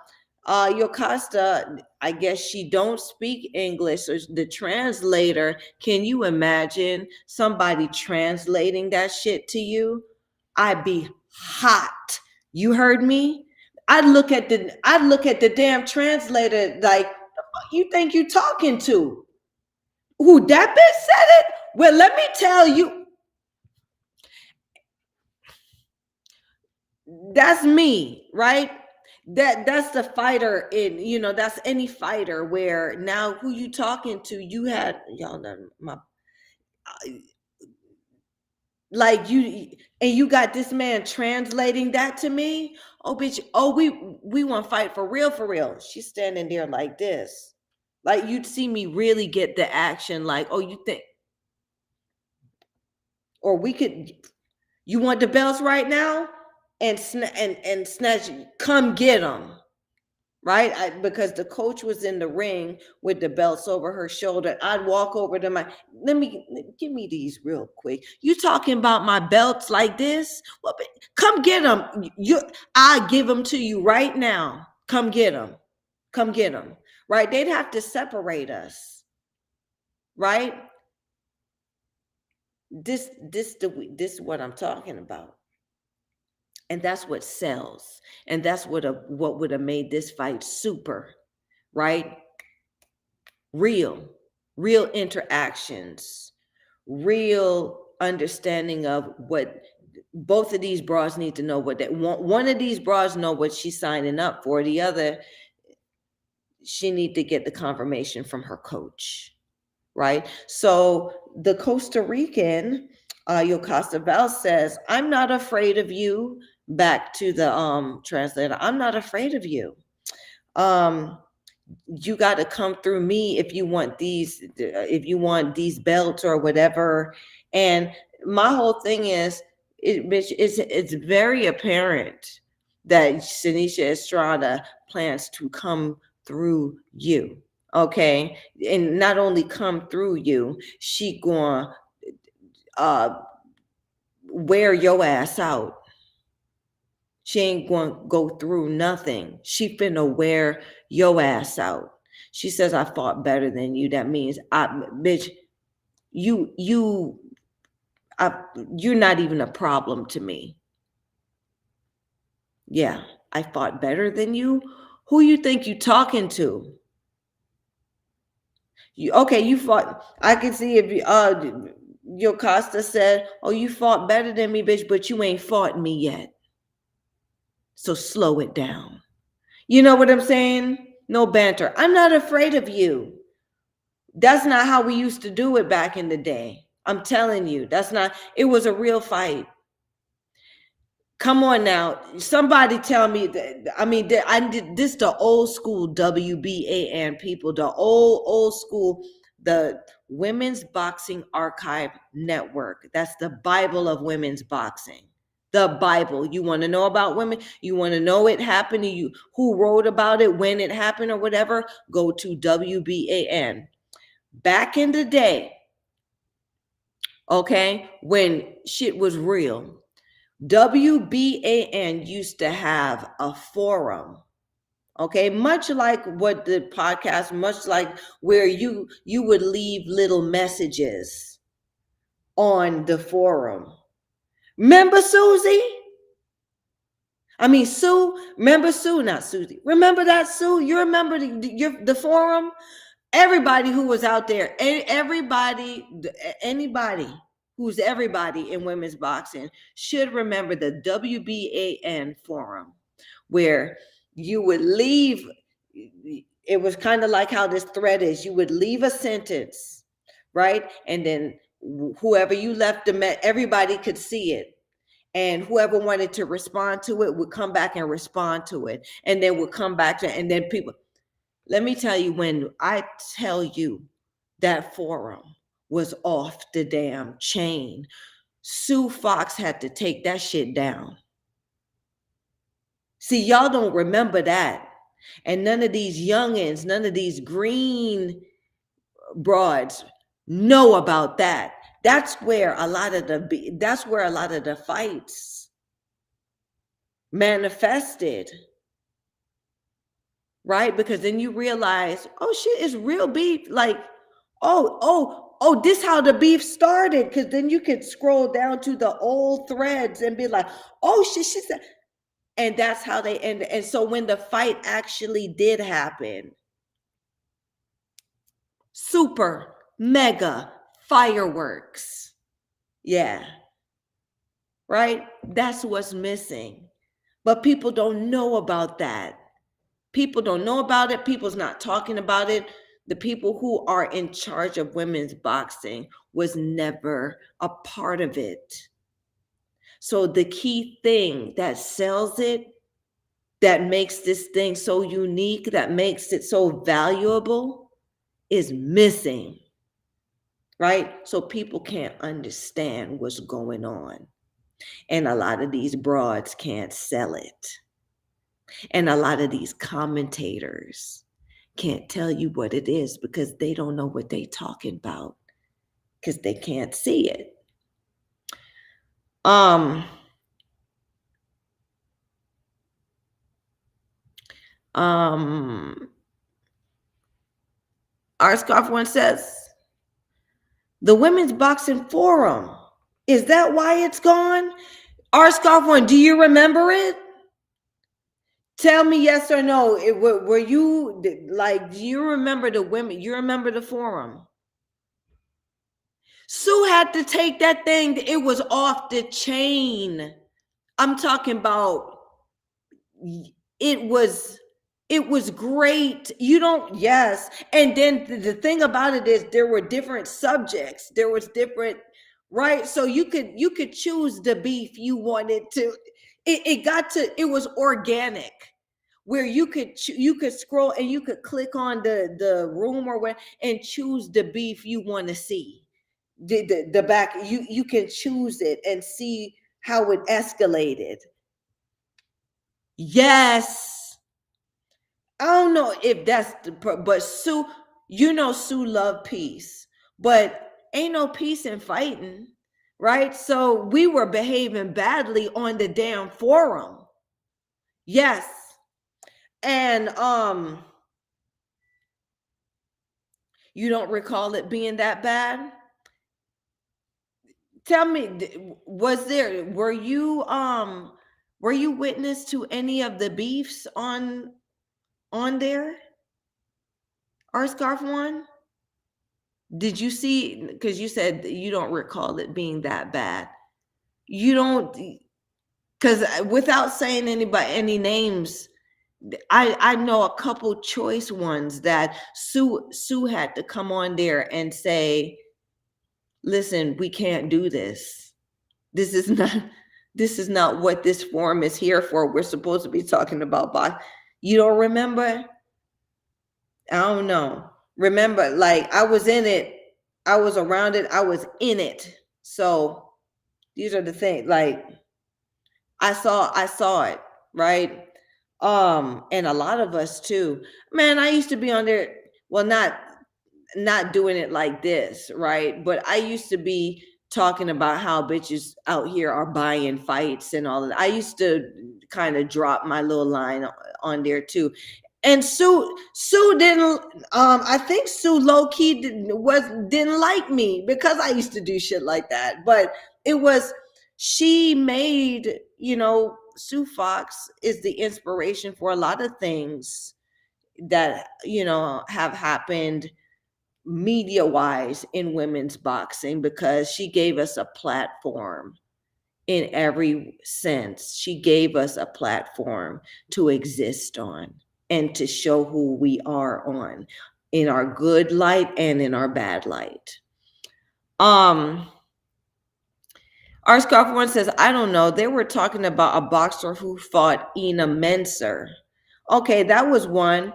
Yocasta, I guess she don't speak English, so the translator, can you imagine somebody translating that shit to you? I'd be hot. You heard me? I'd look at the damn translator like, the fuck you think you talking to? Who, that bitch said it? Well, let me tell you. That's me, right? That's the fighter in, you know, that's any fighter where now who you talking to, you had, y'all know my, like you, and you got this man translating that to me. Oh, bitch. Oh, we want to fight for real, for real. She's standing there like this. Like, you'd see me really get the action. Like, oh, you think, or we could, you want the belts right now? and snatch, come get them, right? Because the coach was in the ring with the belts over her shoulder. I'd walk over to my, give me these real quick. You talking about my belts like this? Well, come get them. I give them to you right now. Come get them. Come get them, right? They'd have to separate us, right? This is what I'm talking about. And that's what sells. And that's what would have made this fight super, right? Real interactions, real understanding of what both of these bras need to know what they want. One of these bras know what she's signing up for. The other, she need to get the confirmation from her coach, right? So the Costa Rican, Yocasta Valle says, I'm not afraid of you. Back to the translator. I'm not afraid of you. You got to come through me if you want these belts or whatever. And my whole thing is, it's very apparent that Seniesa Estrada plans to come through you, okay? And not only come through you, she gonna wear your ass out. She ain't gonna go through nothing. She finna wear your ass out. She says, I fought better than you. That means you're not even a problem to me. Yeah, I fought better than you. Who you think you talking to? You fought. I can see if Yocasta said, oh, you fought better than me, bitch, but you ain't fought me yet. So slow it down. You know what I'm saying? No banter. I'm not afraid of you. That's not how we used to do it back in the day. I'm telling you, it was a real fight. Come on now. Somebody tell me that. I mean, this is the old school WBAN people, the old school, the Women's Boxing Archive Network. That's the Bible of women's boxing. The Bible. You want to know about women? You want to know it happened to you? Who wrote about it? When it happened or whatever? Go to WBAN. Back in the day, okay, when shit was real, WBAN used to have a forum, okay, much like what the podcast, much like where you would leave little messages on the forum. Remember Susie? I mean, Sue, remember Sue, not Susie. Remember that, Sue? You remember the forum? Everybody who was out there, anybody who's everybody in women's boxing should remember the WBAN forum, where you would leave. It was kind of like how this thread is. You would leave a sentence, right? And then whoever you left them at, everybody could see it. And whoever wanted to respond to it would come back and respond to it. And then would come back to, and then people. Let me tell you, when I tell you that forum was off the damn chain, Sue Fox had to take that shit down. See, y'all don't remember that. And none of these youngins, none of these green broads know about that. That's where a lot of the fights manifested. Right? Because then you realize, oh shit, it's real beef. Like, oh, this how the beef started. Because then you could scroll down to the old threads and be like, oh shit, she said. And that's how they ended. And so when the fight actually did happen, super mega fireworks. Yeah. Right? That's what's missing. But people don't know about that. People don't know about it. People's not talking about it. The people who are in charge of women's boxing was never a part of it. So the key thing that sells it, that makes this thing so unique, that makes it so valuable, is missing, right? So people can't understand what's going on. And a lot of these broads can't sell it. And a lot of these commentators can't tell you what it is because they don't know what they're talking about because they can't see it. Arscoff one says, the Women's Boxing Forum, is that why it's gone? Arscoff one, do you remember it? Tell me yes or no. Were you like, do you remember the women? You remember the forum? Sue had to take that thing. It was off the chain. I'm talking about it was great. You don't, yes. And then the thing about it is there were different subjects. There was different, right? So you could choose the beef you wanted to. It was organic, where you could scroll and you could click on the room or where and choose the beef you want to see. The back, you can choose it and see how it escalated. Yes. I don't know if that's but Sue, Sue loved peace, but ain't no peace in fighting. Right? So we were behaving badly on the damn forum. Yes. And you don't recall it being that bad? Tell me, were you witness to any of the beefs on there? Arscoff one? Did you see, because you said you don't recall it being that bad. You don't, because without saying anybody, any names, I know a couple choice ones that Sue had to come on there and say, listen, we can't do this. This is not what this forum is here for. We're supposed to be talking about box. You don't remember? I don't know. Remember, like I was in it, I was around it, I was in it. So these are the things, like I saw it, right? And a lot of us too. Man, I used to be on there, well, not doing it like this, right? But I used to be talking about how bitches out here are buying fights and all of that. I used to kind of drop my little line on there too. And Sue didn't. I think Sue low key didn't like me because I used to do shit like that. But it was she made, Sue Fox is the inspiration for a lot of things that have happened media wise in women's boxing because she gave us a platform. In every sense, she gave us a platform to exist on. And to show who we are on in our good light and in our bad light. Arscoff one says, I don't know. They were talking about a boxer who fought Ina Mensah. Okay, that was one.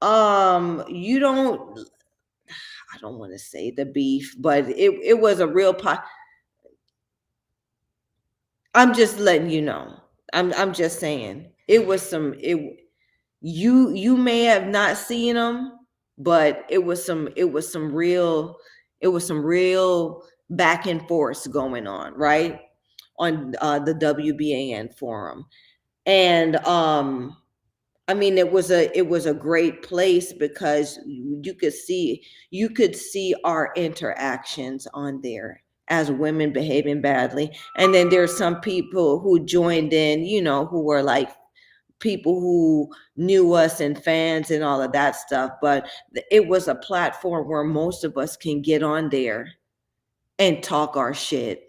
I don't want to say the beef, but it was a real I'm just letting you know. I'm just saying it was you may have not seen them, but it was some real back and forth going on, right? On the WBAN forum. And it was a great place because you could see our interactions on there as women behaving badly. And then there's some people who joined in, who were like people who knew us and fans and all of that stuff, but it was a platform where most of us can get on there and talk our shit,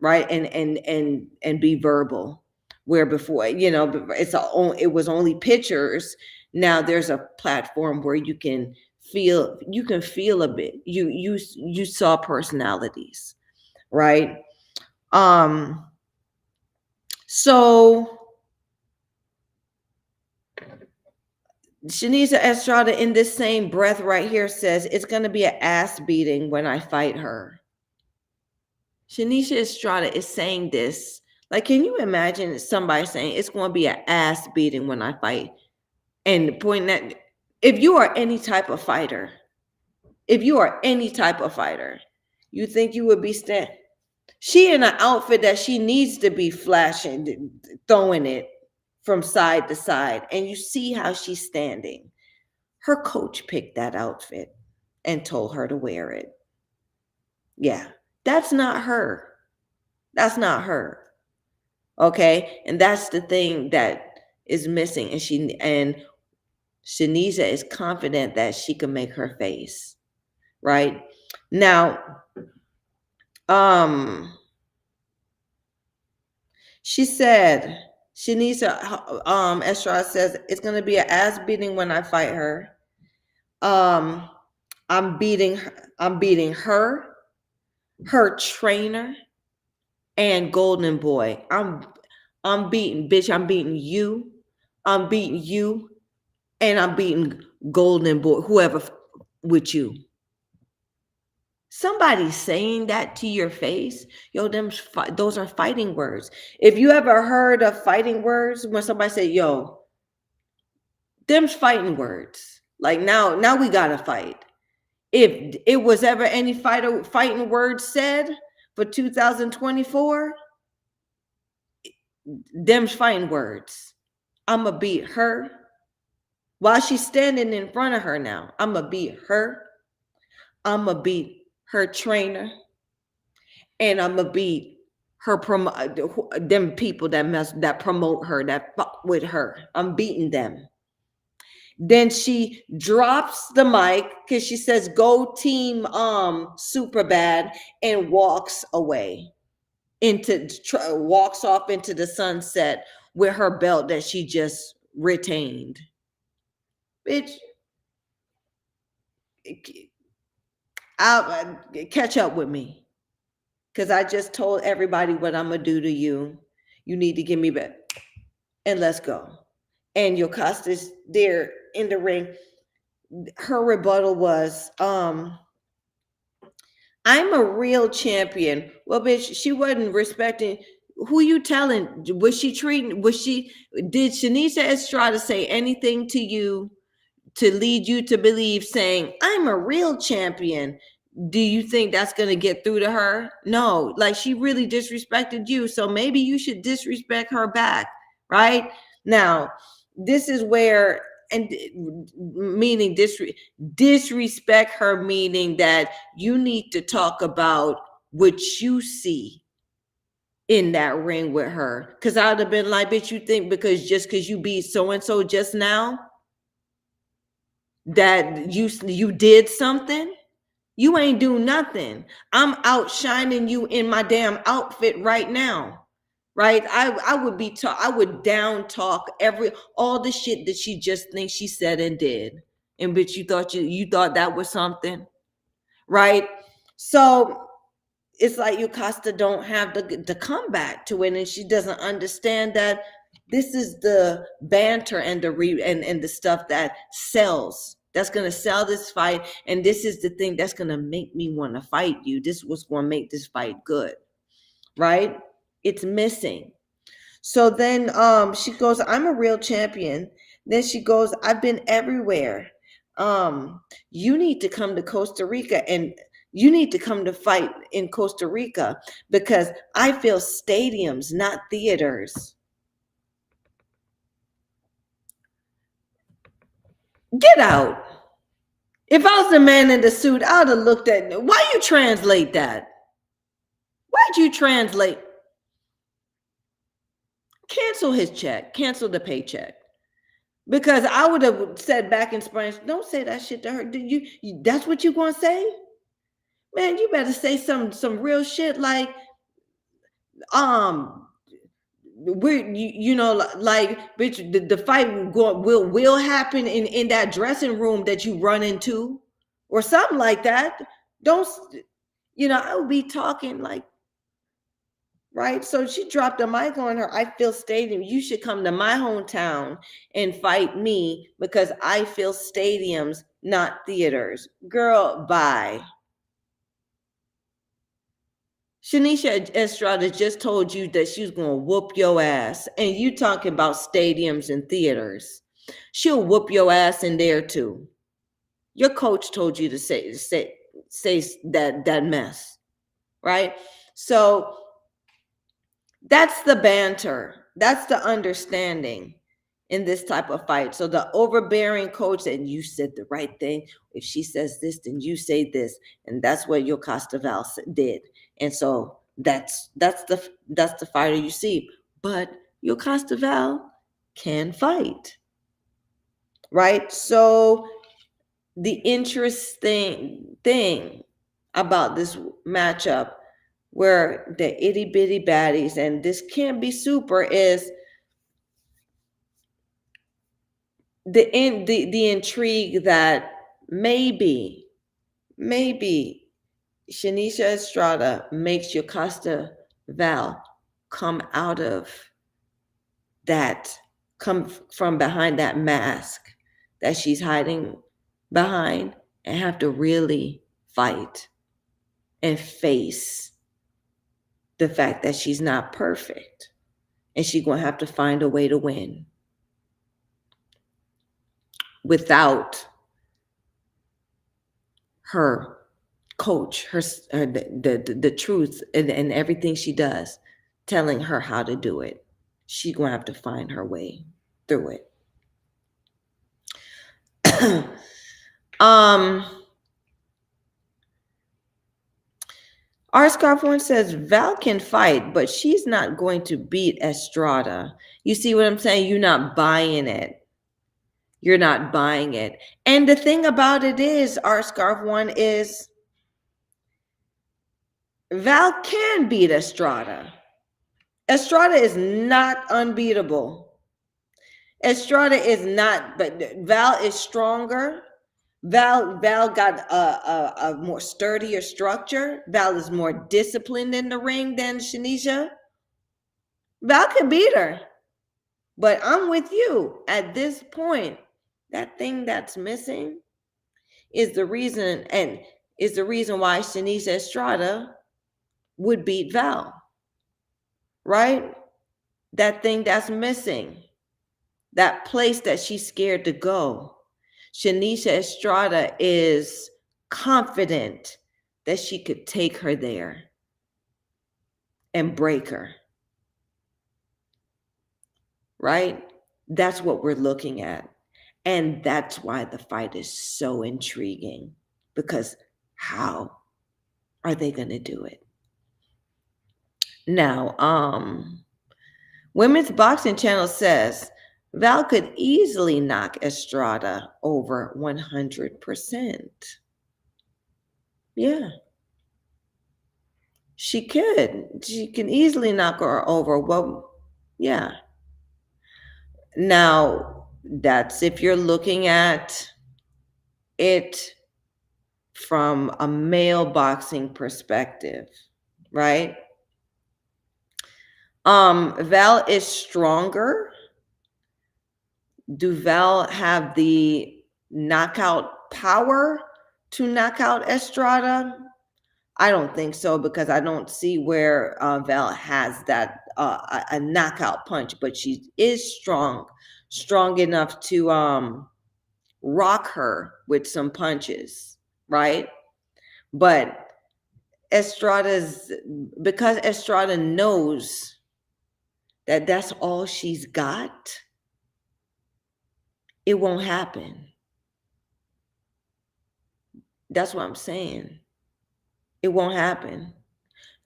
right? And be verbal. Where before, it was only pictures. Now there's a platform where you can feel a bit. You saw personalities, right? So Seniesa Estrada in this same breath right here says, it's going to be an ass beating when I fight her. Seniesa Estrada is saying this. Like, can you imagine somebody saying it's going to be an ass beating when I fight? And pointing at, if you are any type of fighter, you think you would be standing? She in an outfit that she needs to be flashing, throwing it from side to side. And you see how she's standing. Her coach picked that outfit and told her to wear it. Yeah, that's not her. Okay. And that's the thing that is missing. And Seniesa is confident that she can make her face. Right now, she said, Seniesa Estrada says, it's going to be an ass beating when I fight her. I'm beating her, her trainer, and Golden Boy. I'm beating you. I'm beating you. And I'm beating Golden Boy, whoever with you. Somebody saying that to your face, yo, those are fighting words. If you ever heard of fighting words, when somebody said, yo, them's fighting words. Like now we gotta fight. If it was ever any fighting words said for 2024, them's fighting words. I'ma beat her. While she's standing in front of her now, I'ma beat her. I'ma beat her trainer. And I'ma beat her them people that promote her, that fuck with her. I'm beating them. Then she drops the mic because she says, go team super bad, and walks away. Walks off into the sunset with her belt that she just retained. Bitch, I'll catch up with me, because I just told everybody what I'm going to do to you. You need to give me back, and let's go. And Yocasta's there in the ring. Her rebuttal was, I'm a real champion. Well, bitch, she wasn't respecting. Who you telling? Did Seniesa Estrada say anything to you to lead you to believe saying, I'm a real champion? Do you think that's going to get through to her? No, like, she really disrespected you. So maybe you should disrespect her back, right? Now, this is where, and meaning disrespect her, meaning that you need to talk about what you see in that ring with her. Because I would have been like, bitch, you think because you beat so-and-so just now, that you did something? You ain't do nothing. I'm outshining you in my damn outfit right now, right? I would down talk all the shit that she just thinks she said and did. And bitch, you thought that was something, right? So it's like Yocasta don't have the comeback to it, and she doesn't understand that. This is the banter and the stuff that sells. That's going to sell this fight. And this is the thing that's going to make me want to fight you. This is what's going to make this fight good, right? It's missing. So then she goes, I'm a real champion. Then she goes, I've been everywhere. You need to come to Costa Rica, and you need to come to fight in Costa Rica, because I fill stadiums, not theaters. Get out. If I was the man in the suit, I would have looked at, why you translate that? Why'd you translate? Cancel his check. Cancel the paycheck. Because I would have said back in Spanish, don't say that shit to her. That's what you going to say? Man, you better say some real shit like, bitch, the fight will happen in that dressing room that you run into, or something like that. Don't, I would be talking like, right? So she dropped a mic on her. I fill stadium. You should come to my hometown and fight me, because I fill stadiums, not theaters. Girl, bye. Seniesa Estrada just told you that she's going to whoop your ass, and you talking about stadiums and theaters. She'll whoop your ass in there too. Your coach told you to say that mess, right? So that's the banter. That's the understanding in this type of fight. So the overbearing coach, and you said the right thing. If she says this, then you say this. And that's what Yocasta Valle did. And so that's the fighter you see. But Yocasta Valle can fight, right? So the interesting thing about this matchup where the itty bitty baddies, and this can't be super, is the intrigue that maybe Seniesa Estrada makes Yocasta Valle come from behind that mask that she's hiding behind and have to really fight and face the fact that she's not perfect and she's going to have to find a way to win without her coach, the truth and everything she does telling her how to do it. She's going to have to find her way through it. R. Scarf One says, Val can fight, but she's not going to beat Estrada. You see what I'm saying? You're not buying it. You're not buying it. And the thing about it is, R. Scarf One, is Val can beat Estrada. Estrada is not unbeatable. Estrada is not, but Val is stronger. Val got a more sturdier structure. Val is more disciplined in the ring than Seniesa. Val can beat her. But I'm with you. At this point, that thing that's missing is the reason why Seniesa Estrada would beat Val. Right? That thing that's missing. That place that she's scared to go. Seniesa Estrada is confident that she could take her there and break her, right? That's what we're looking at. And that's why the fight is so intriguing, because how are they going to do it? Now, Women's Boxing Channel says, Val could easily knock Estrada over 100%. Yeah. She could. She can easily knock her over. Well, yeah. Now, that's if you're looking at it from a male boxing perspective, right? Val is stronger. Do Val have the knockout power to knock out Estrada? I don't think so, because I don't see where Val has that a knockout punch, but she is strong enough to rock her with some punches, right? But because Estrada knows that that's all she's got, it won't happen. That's what I'm saying. It won't happen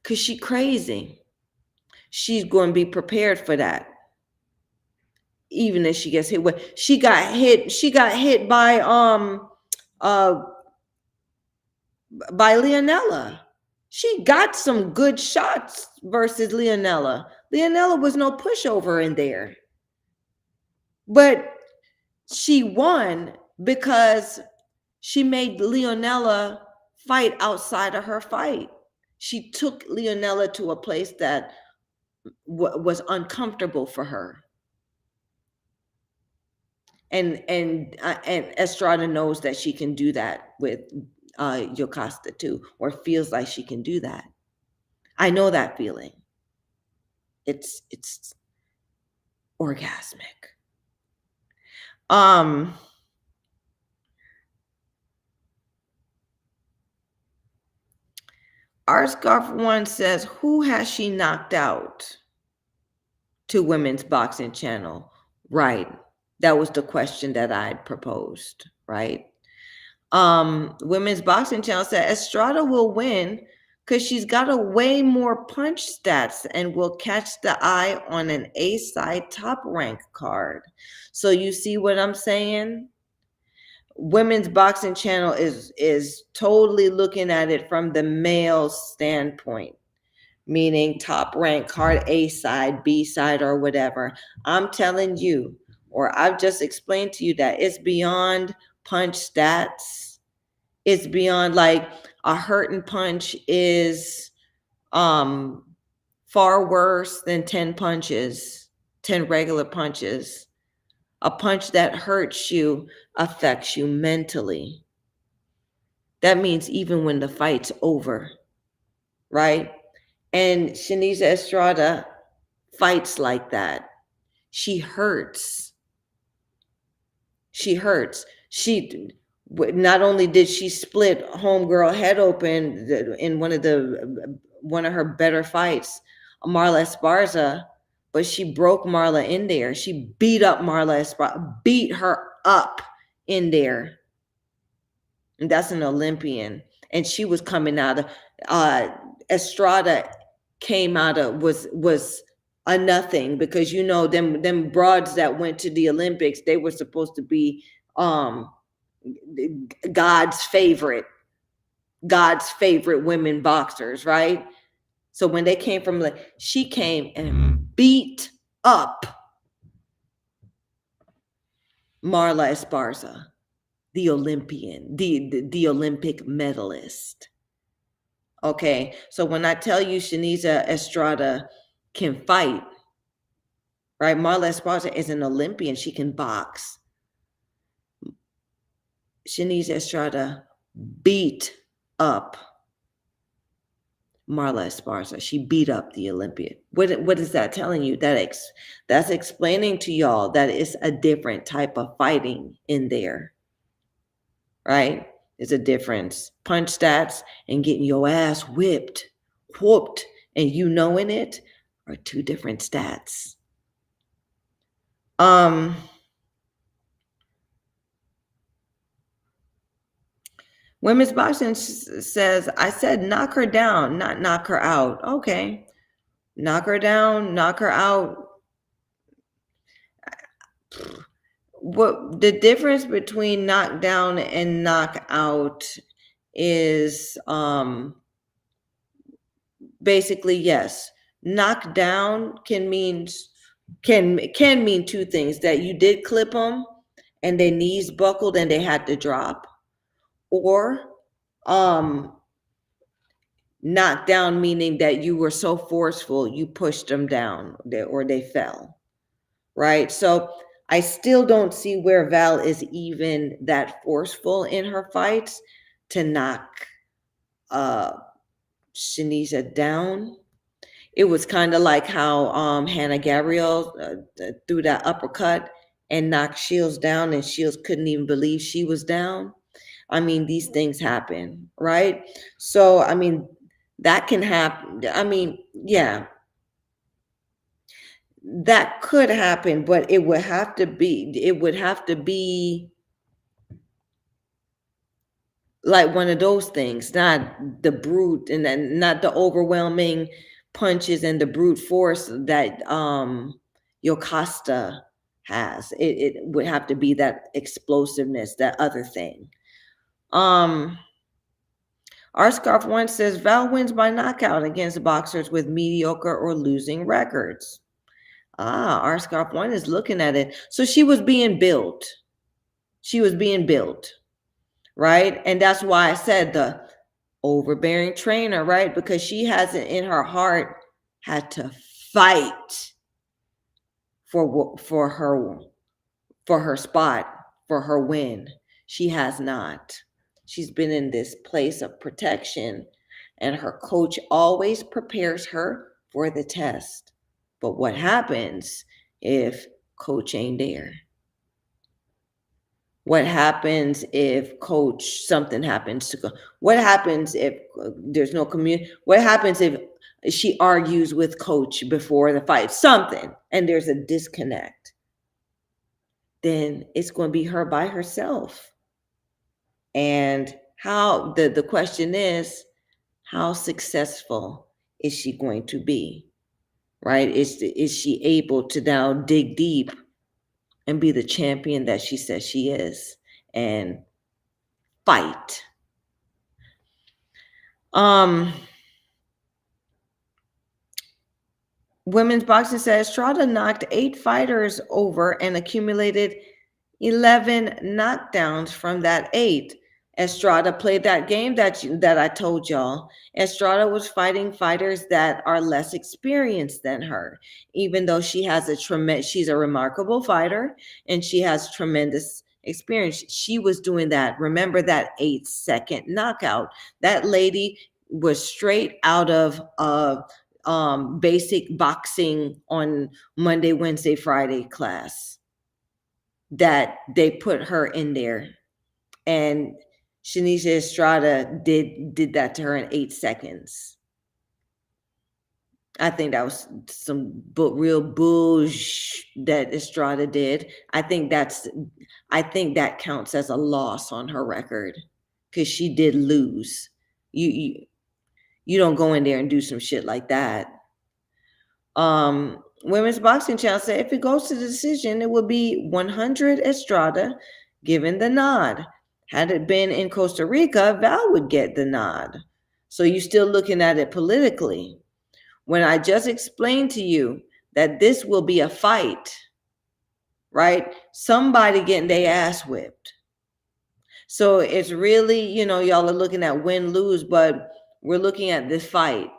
because she's crazy. She's going to be prepared for that. Even if she gets hit with, she got hit by Leonela. She got some good shots versus Leonela. Leonela was no pushover in there. But she won because she made Leonela fight outside of her fight. She took Leonela to a place that was uncomfortable for her. And Estrada knows that she can do that with Yocasta too, or feels like she can do that. I know that feeling. It's orgasmic. Rscarf1 says, who has she knocked out to Women's Boxing Channel? Right. That was the question that I proposed, right? Women's Boxing Channel said Estrada will win because she's got a way more punch stats and will catch the eye on an A-side Top Rank card. So you see what I'm saying? Women's Boxing Channel is totally looking at it from the male standpoint, meaning Top Rank card, A side, B side, or whatever. I'm telling you, or I've just explained to you that it's beyond punch stats. It's beyond, like, a hurting punch is far worse than 10 punches, 10 regular punches. A punch that hurts you affects you mentally. That means even when the fight's over, right? And Seniesa Estrada fights like that. She hurts. She hurts. She not only did she split homegirl head open in one of her better fights, Marla Esparza, but she broke Marla in there. She beat up Marla Esparza, beat her up in there. And that's an Olympian. And she was coming out of, Estrada came out of, was a nothing, because, you know, them broads that went to the Olympics, they were supposed to be God's favorite women boxers, right? So when they came from, like, she came and beat up Marla Esparza, the Olympian, the Olympic medalist. Okay, so when I tell you Seniesa Estrada can fight, right? Marla Esparza is an Olympian. She can box. Seniesa Estrada beat up Marla Esparza. She beat up the Olympian. What is that telling you? That's explaining to y'all that it's a different type of fighting in there, right? It's a difference. Punch stats and getting your ass whooped, and you knowing it are two different stats. Women's Boxing says, I said knock her down, not knock her out. Okay. Knock her down, knock her out. What the difference between knock down and knock out is basically, yes. Knock down can mean two things: that you did clip them and their knees buckled and they had to drop. Or knock down, meaning that you were so forceful, you pushed them down or they fell, right? So I still don't see where Val is even that forceful in her fights to knock Seniesa down. It was kind of like how Hannah Gabriel threw that uppercut and knocked Shields down, and Shields couldn't even believe she was down. I mean, these things happen, right? So, I mean, that can happen. I mean, yeah, that could happen, but it would have to be like one of those things, not the brute and then not the overwhelming punches and the brute force that Yocasta has. It would have to be that explosiveness, that other thing. Rscarf1 says Val wins by knockout against boxers with mediocre or losing records. Rscarf1 is looking at it. So she was being built. Right? And that's why I said the overbearing trainer, right? Because she hasn't in her heart had to fight for her spot, for her win. She has not. She's been in this place of protection and her coach always prepares her for the test. But what happens if coach ain't there? What happens if coach, something happens to go? What happens if there's no community? What happens if she argues with coach before the fight? Something, and there's a disconnect. Then it's going to be her by herself. And how the question is, how successful is she going to be, right? Is she able to now dig deep and be the champion that she says she is and fight? Women's boxing says Estrada knocked 8 fighters over and accumulated 11 knockdowns from that 8. Estrada played that game that I told y'all. Estrada was fighting fighters that are less experienced than her, even though she has she's a remarkable fighter and she has tremendous experience. She was doing that. Remember that 8-second knockout? That lady was straight out of basic boxing on Monday, Wednesday, Friday class that they put her in there. And Seniesa Estrada did that to her in 8 seconds. I think that was some real bullsh that Estrada did. I think that counts as a loss on her record because she did lose. You don't go in there and do some shit like that. Women's Boxing Channel said if it goes to the decision, it will be 100 Estrada given the nod. Had it been in Costa Rica, Val would get the nod. So you're still looking at it politically. When I just explained to you that this will be a fight, right? Somebody getting their ass whipped. So it's really, y'all are looking at win-lose, but we're looking at this fight,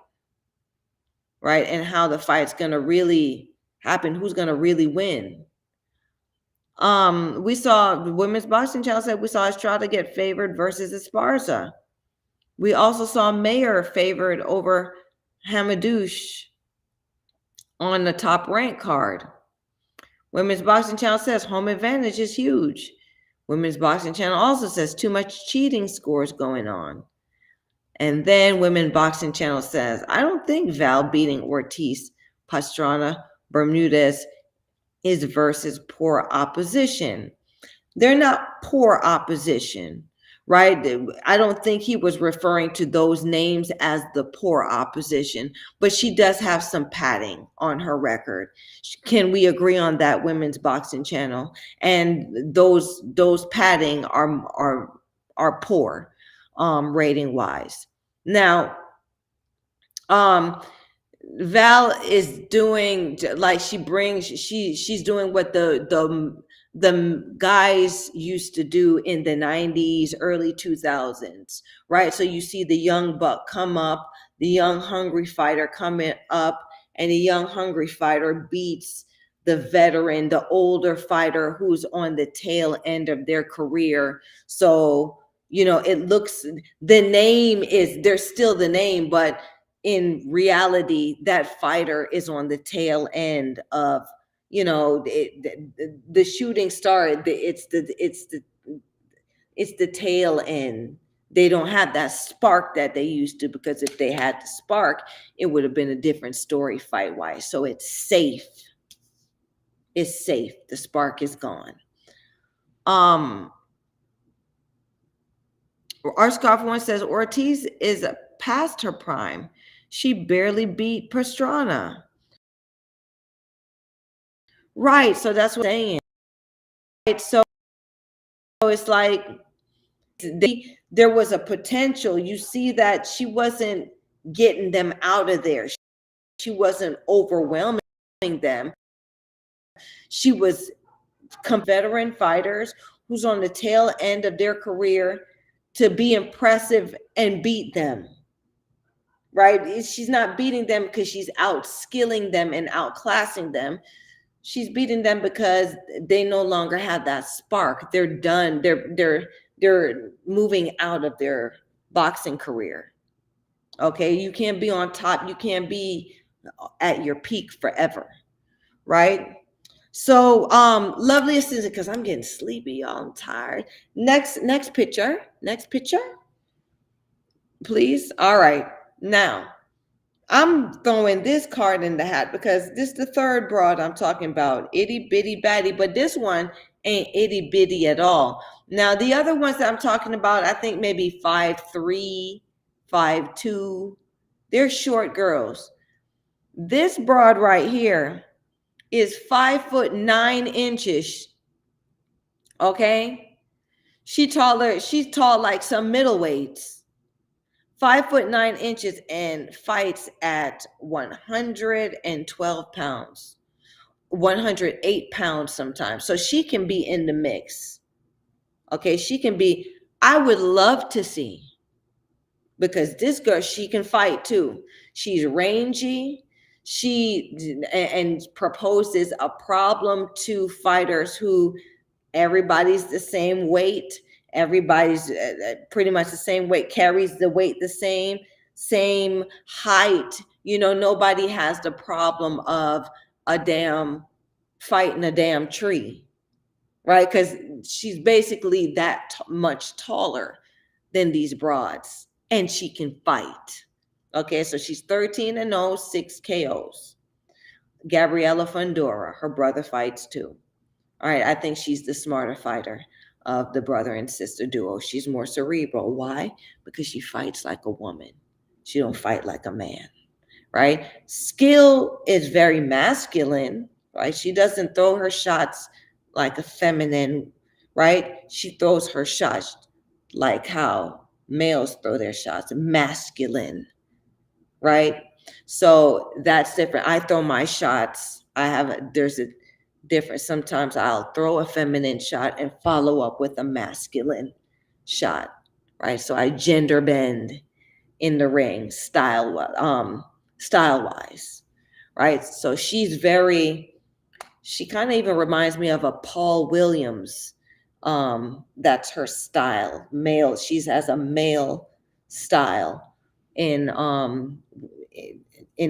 right? And how the fight's going to really happen. Who's going to really win? We saw the Women's Boxing Channel said we saw Estrada get favored versus Esparza. We also saw Mayer favored over Hamadouche on the Top Rank card. Women's Boxing Channel says home advantage is huge. Women's Boxing Channel also says too much cheating scores going on. And then Women's Boxing Channel says, I don't think Val beating Ortiz, Pastrana, Bermudez is versus poor opposition. They're not poor opposition, right? I don't think he was referring to those names as the poor opposition, but she does have some padding on her record. Can we agree on that, Women's Boxing Channel? And those padding are poor, rating wise. Now, Val is doing like she's doing what the guys used to do in the 90s, early 2000s, right? So you see the young buck come up, the young hungry fighter coming up, and the young hungry fighter beats the veteran, the older fighter who's on the tail end of their career. So, it looks, the name is, there's still the name, but in reality, that fighter is on the tail end of, the shooting star. It's the tail end. They don't have that spark that they used to, because if they had the spark, it would have been a different story fight wise. So it's safe. It's safe. The spark is gone. Arscoff1 says Ortiz is past her prime. She barely beat Pastrana. Right, so that's what I'm saying. Right, so it's like there was a potential. You see that she wasn't getting them out of there. She wasn't overwhelming them. She was veteran fighters who's on the tail end of their career to be impressive and beat them. Right? She's not beating them because she's outskilling them and outclassing them. She's beating them because they no longer have that spark. They're done. They're moving out of their boxing career. Okay, you can't be on top. You can't be at your peak forever, right? So lovely assistant, because I'm getting sleepy, y'all. I'm tired. Next picture, please. All right, now I'm throwing this card in the hat because this is the third broad I'm talking about, itty bitty batty, but this one ain't itty bitty at all. Now the other ones that I'm talking about, I think maybe 5'3", 5'2", they're short girls. This broad right here is 5'9". Okay, she's tall like some middleweights, 5'9", and fights at 112 pounds, 108 pounds sometimes. So she can be in the mix. Okay, she can be, I would love to see, because this girl, she can fight too. She's rangy. She and proposes a problem to fighters who everybody's the same weight. Everybody's pretty much the same weight, carries the weight the same height. You know, nobody has the problem of a damn fight in a damn tree, right? Because she's basically that much taller than these broads, and she can fight. Okay, so she's 13-0, 6 KOs. Gabriela Fundora, her brother fights too. All right, I think she's the smarter fighter of the brother and sister duo. She's more cerebral. Why? Because she fights like a woman. She don't fight like a man, right? Skill is very masculine, right? She doesn't throw her shots like a feminine, right? She throws her shots like how males throw their shots, masculine, right? So that's different. I throw my shots. There's a different. Sometimes I'll throw a feminine shot and follow up with a masculine shot, right? So I gender bend in the ring style wise, right? So she kind of even reminds me of a Paul Williams. That's her style, male. She has a male style in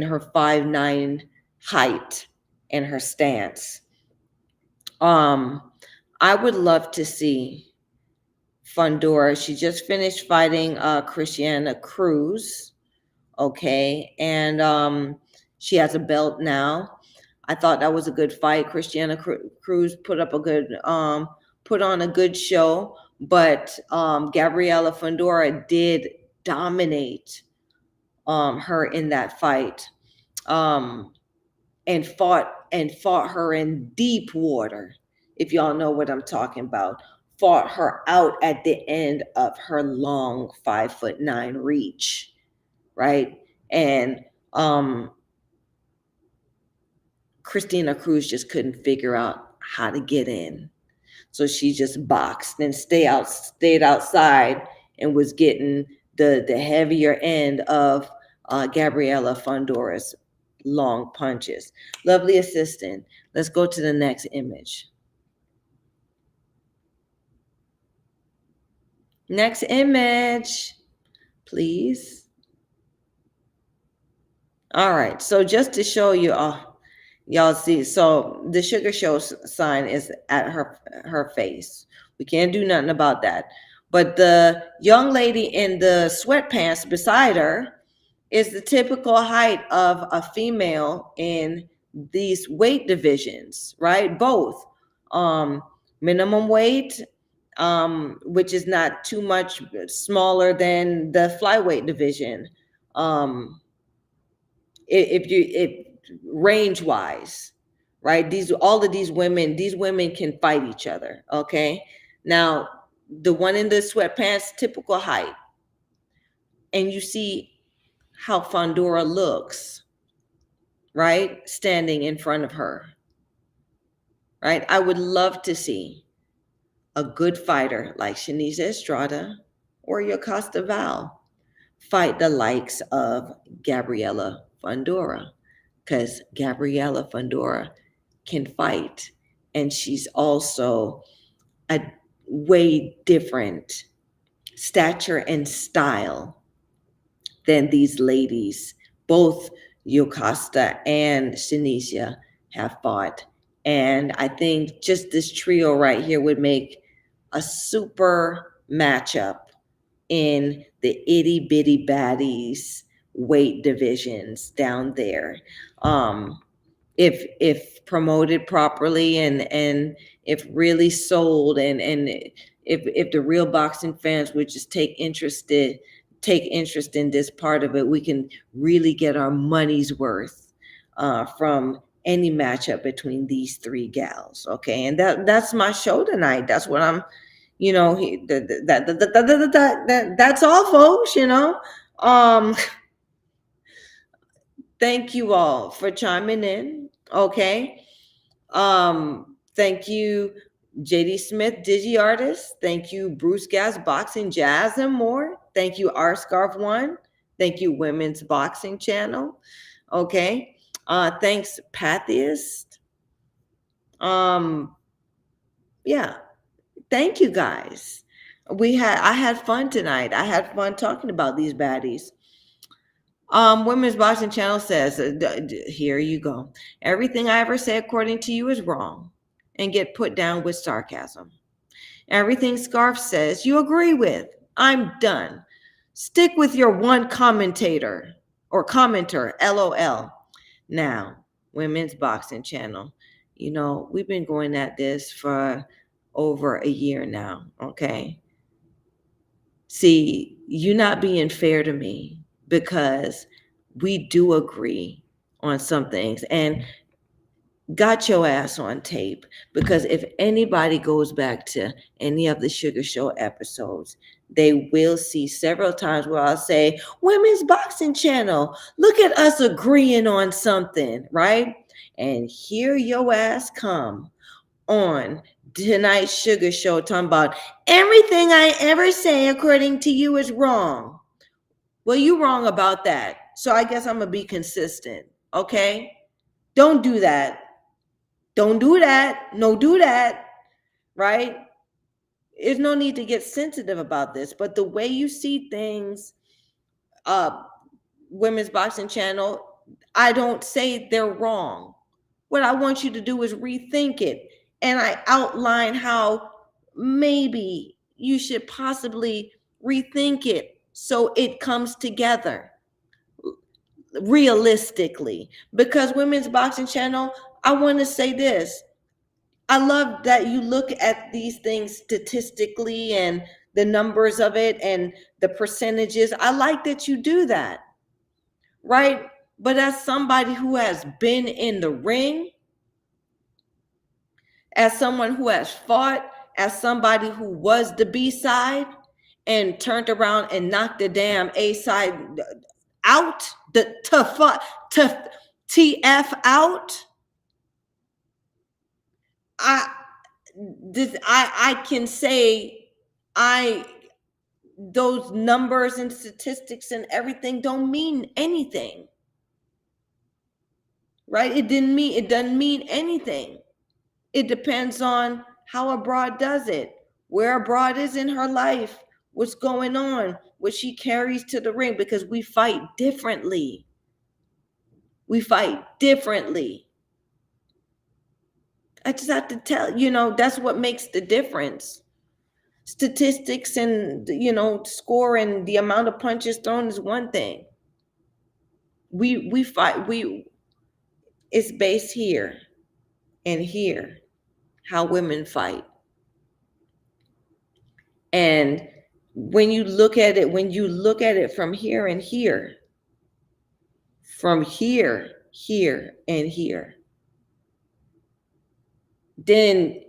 her 5'9" height and her stance. I would love to see Fundora. She just finished fighting Christina Cruz. Okay. And she has a belt now. I thought that was a good fight. Christina Cruz put on a good show, but Gabriela Fundora did dominate her in that fight. And fought her in deep water, if y'all know what I'm talking about. Fought her out at the end of her long 5'9" reach, right? And Christina Cruz just couldn't figure out how to get in. So she just boxed and stayed outside and was getting the heavier end of Gabriela Fundora's long punches. Lovely assistant. Let's go to the next image. Next image, please. All right. So just to show you, y'all see, so the Sugar Show sign is at her face. We can't do nothing about that. But the young lady in the sweatpants beside her is the typical height of a female in these weight divisions, right? Both minimum weight, which is not too much smaller than the flyweight division, range wise, right? These women can fight each other. Okay, now the one in the sweatpants, typical height, and you see how Fundora looks, right? Standing in front of her, right? I would love to see a good fighter like Seniesa Estrada or Yocasta Valle fight the likes of Gabriela Fundora, because Gabriela Fundora can fight, and she's also a way different stature and style than these ladies. Both Yocasta and Seniesa have fought. And I think just this trio right here would make a super matchup in the itty bitty baddies weight divisions down there. If promoted properly and if really sold and if the real boxing fans would just take interest in this part of it, we can really get our money's worth from any matchup between these three gals. Okay, and that's my show tonight. That's what I'm, you know, that's all, folks, you know. Thank you all for chiming in, okay? Thank you, JD Smith, Digi Artist. Thank you, Bruce Gas Boxing, Jazz and More. Thank you, RScarf1. Thank you, Women's Boxing Channel, okay? Thanks, Pathiest. Yeah, thank you guys. I had fun tonight. I had fun talking about these baddies. Women's Boxing Channel says, here you go. Everything I ever say according to you is wrong and get put down with sarcasm. Everything Scarf says you agree with. I'm done. Stick with your one commentator or commenter, LOL. Now, Women's Boxing Channel, you know, we've been going at this for over a year now, okay? See, you're not being fair to me, because we do agree on some things and got your ass on tape. Because if anybody goes back to any of the Sugar Show episodes, they will see several times where I'll say, Women's Boxing Channel, look at us agreeing on something, right? And here your ass come on tonight's Sugar Show talking about everything I ever say according to you is wrong. Well, you wrong about that. So I guess I'm going to be consistent, okay? Don't do that. Don't do that. No, do that, right? There's no need to get sensitive about this, but the way you see things, Women's Boxing Channel, I don't say they're wrong. What I want you to do is rethink it, and I outline how maybe you should possibly rethink it so it comes together realistically. Because Women's Boxing Channel, I want to say this. I love that you look at these things statistically and the numbers of it and the percentages. I like that you do that, right? But as somebody who has been in the ring, as someone who has fought, as somebody who was the B-side, and turned around and knocked the damn A-side out, the TF out. I can say those numbers and statistics and everything don't mean anything, right? It doesn't mean anything. It depends on how abroad does it, where abroad is in her life, what's going on, what she carries to the ring, because we fight differently. We fight differently. I just have to tell, you know, that's what makes the difference. Statistics and, you know, score and the amount of punches thrown is one thing. We fight, it's based here and here, how women fight. And when you look at it from here and here, from here and here, then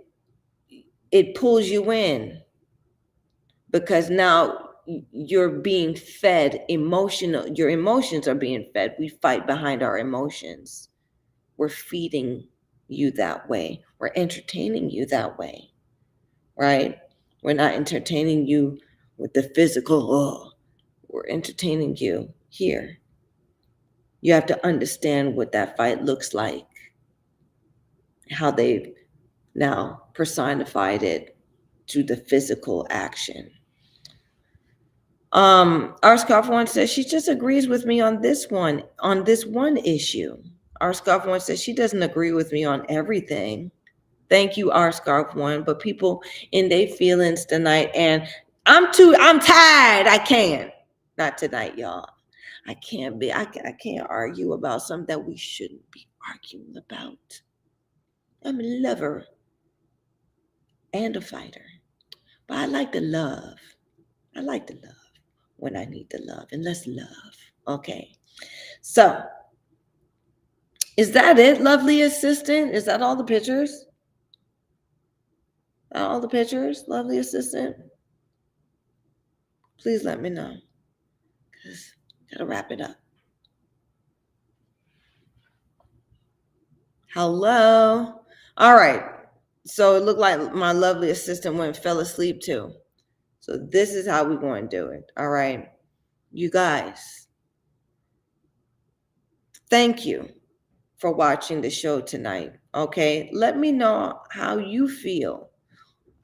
it pulls you in, because now you're being fed emotional. Your emotions are being fed. We fight behind our emotions. We're feeding you that way. We're entertaining you that way, right? We're not entertaining you with the physical, we're entertaining you here. You have to understand what that fight looks like, how they've now personified it to the physical action. Arscoff1 says she just agrees with me on this one, issue. Arscoff1 says she doesn't agree with me on everything. Thank you, Arscoff1. But people in their feelings tonight, and I'm tired. I can't. Not tonight, y'all. I can't argue about something that we shouldn't be arguing about. I'm a lover and a fighter, but I like to love. I like to love when I need to love, and let's love. Okay. So is that it, lovely assistant? Is that all the pictures? All the pictures, lovely assistant? Please let me know, because I gotta wrap it up. Hello. All right. So it looked like my lovely assistant went and fell asleep too. So this is how we're going to do it. All right. You guys, thank you for watching the show tonight. Okay. Let me know how you feel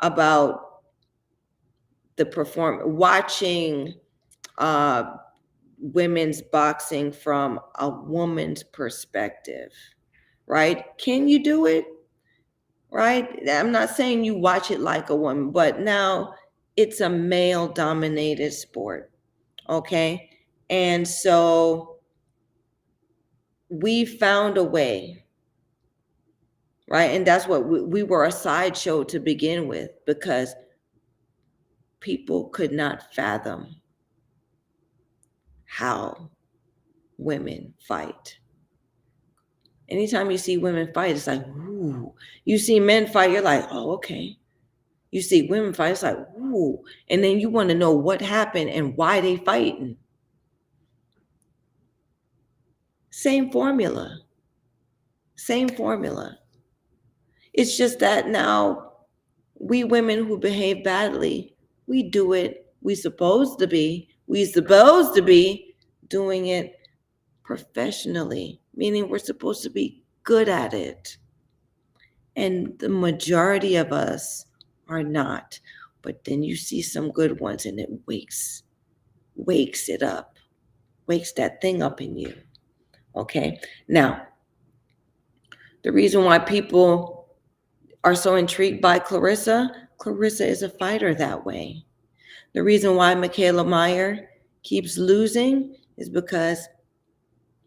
about the watching women's boxing from a woman's perspective, right? Can you do it? Right? I'm not saying you watch it like a woman, but now it's a male-dominated sport, okay? And so we found a way, right? And that's what we were, a sideshow to begin with, because people could not fathom how women fight. Anytime you see women fight, it's like, ooh. You see men fight, you're like, oh, okay. You see women fight, it's like, ooh. And then you want to know what happened and why they fighting. Same formula. Same formula. It's just that now we women who behave badly, we do it, we supposed to be doing it professionally, meaning we're supposed to be good at it. And the majority of us are not. But then you see some good ones and it wakes it up, wakes that thing up in you. Okay. Now, the reason why people are so intrigued by Claressa is a fighter that way. The reason why Mikaela Mayer keeps losing is because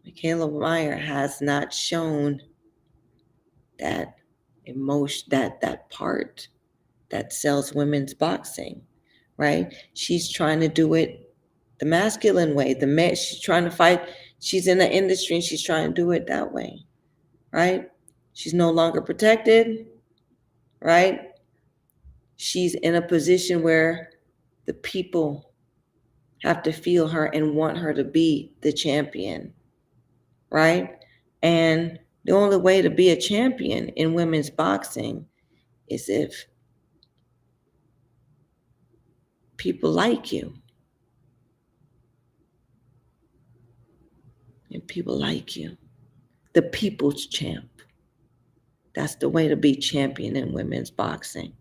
Mikaela Mayer has not shown that emotion, that part that sells women's boxing, right? She's trying to do it the masculine way. She's trying to fight. She's in the industry and she's trying to do it that way, right? She's no longer protected, right? She's in a position where the people have to feel her and want her to be the champion, right? And the only way to be a champion in women's boxing is if people like you. And people like you. The people's champ. That's the way to be champion in women's boxing.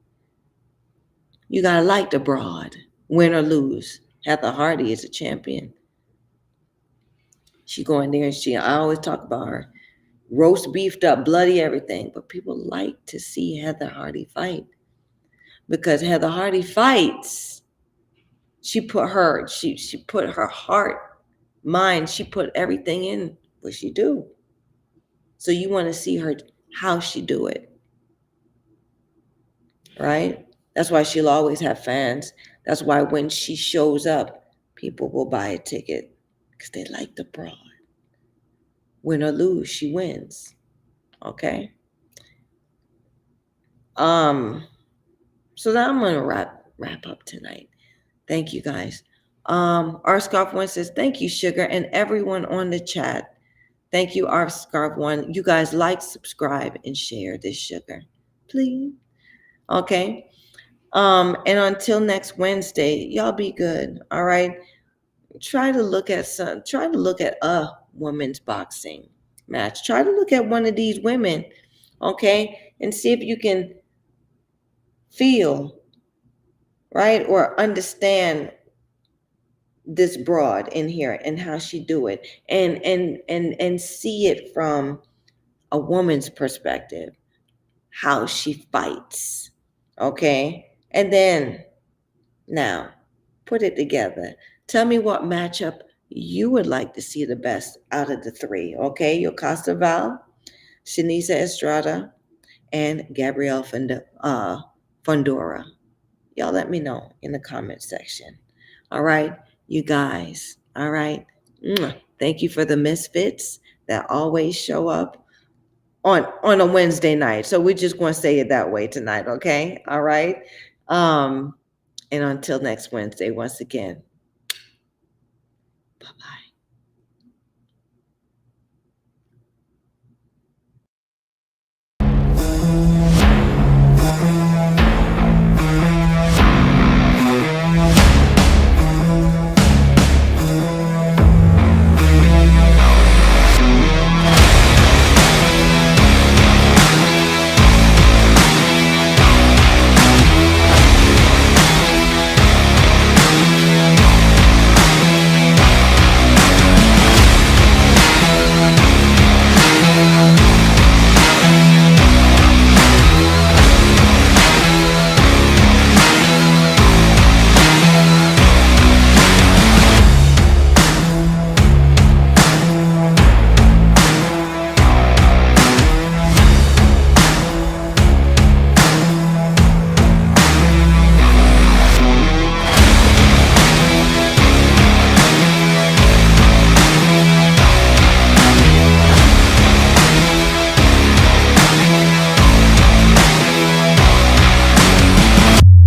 You gotta like the broad, win or lose. Heather Hardy is a champion. She go in there and I always talk about her, roast beefed up, bloody everything. But people like to see Heather Hardy fight, because Heather Hardy fights. She put her heart, mind, she put everything in what she do. So you want to see her, how she do it, right? That's why she'll always have fans. That's why when she shows up, people will buy a ticket, because they like the broad. Win or lose, she wins. Okay? So now I'm going to wrap up tonight. Thank you, guys. Arscoff1 says, thank you, Sugar, and everyone on the chat. Thank you, Arscoff1. You guys like, subscribe, and share this, Sugar. Please. Okay? And until next Wednesday, y'all be good. All right. Try to look at a women's boxing match. Try to look at one of these women, okay, and see if you can feel, right, or understand this broad in here and how she do it, and see it from a woman's perspective, how she fights, okay? And then now put it together. Tell me what matchup you would like to see the best out of the three, okay? Yocasta Valle, Seniesa Estrada, and Gabriela Fundora. Y'all let me know in the comment section. All right, you guys. All right. Thank you for the misfits that always show up on a Wednesday night. So we're just going to say it that way tonight, okay? All right. And until next Wednesday, once again, bye-bye.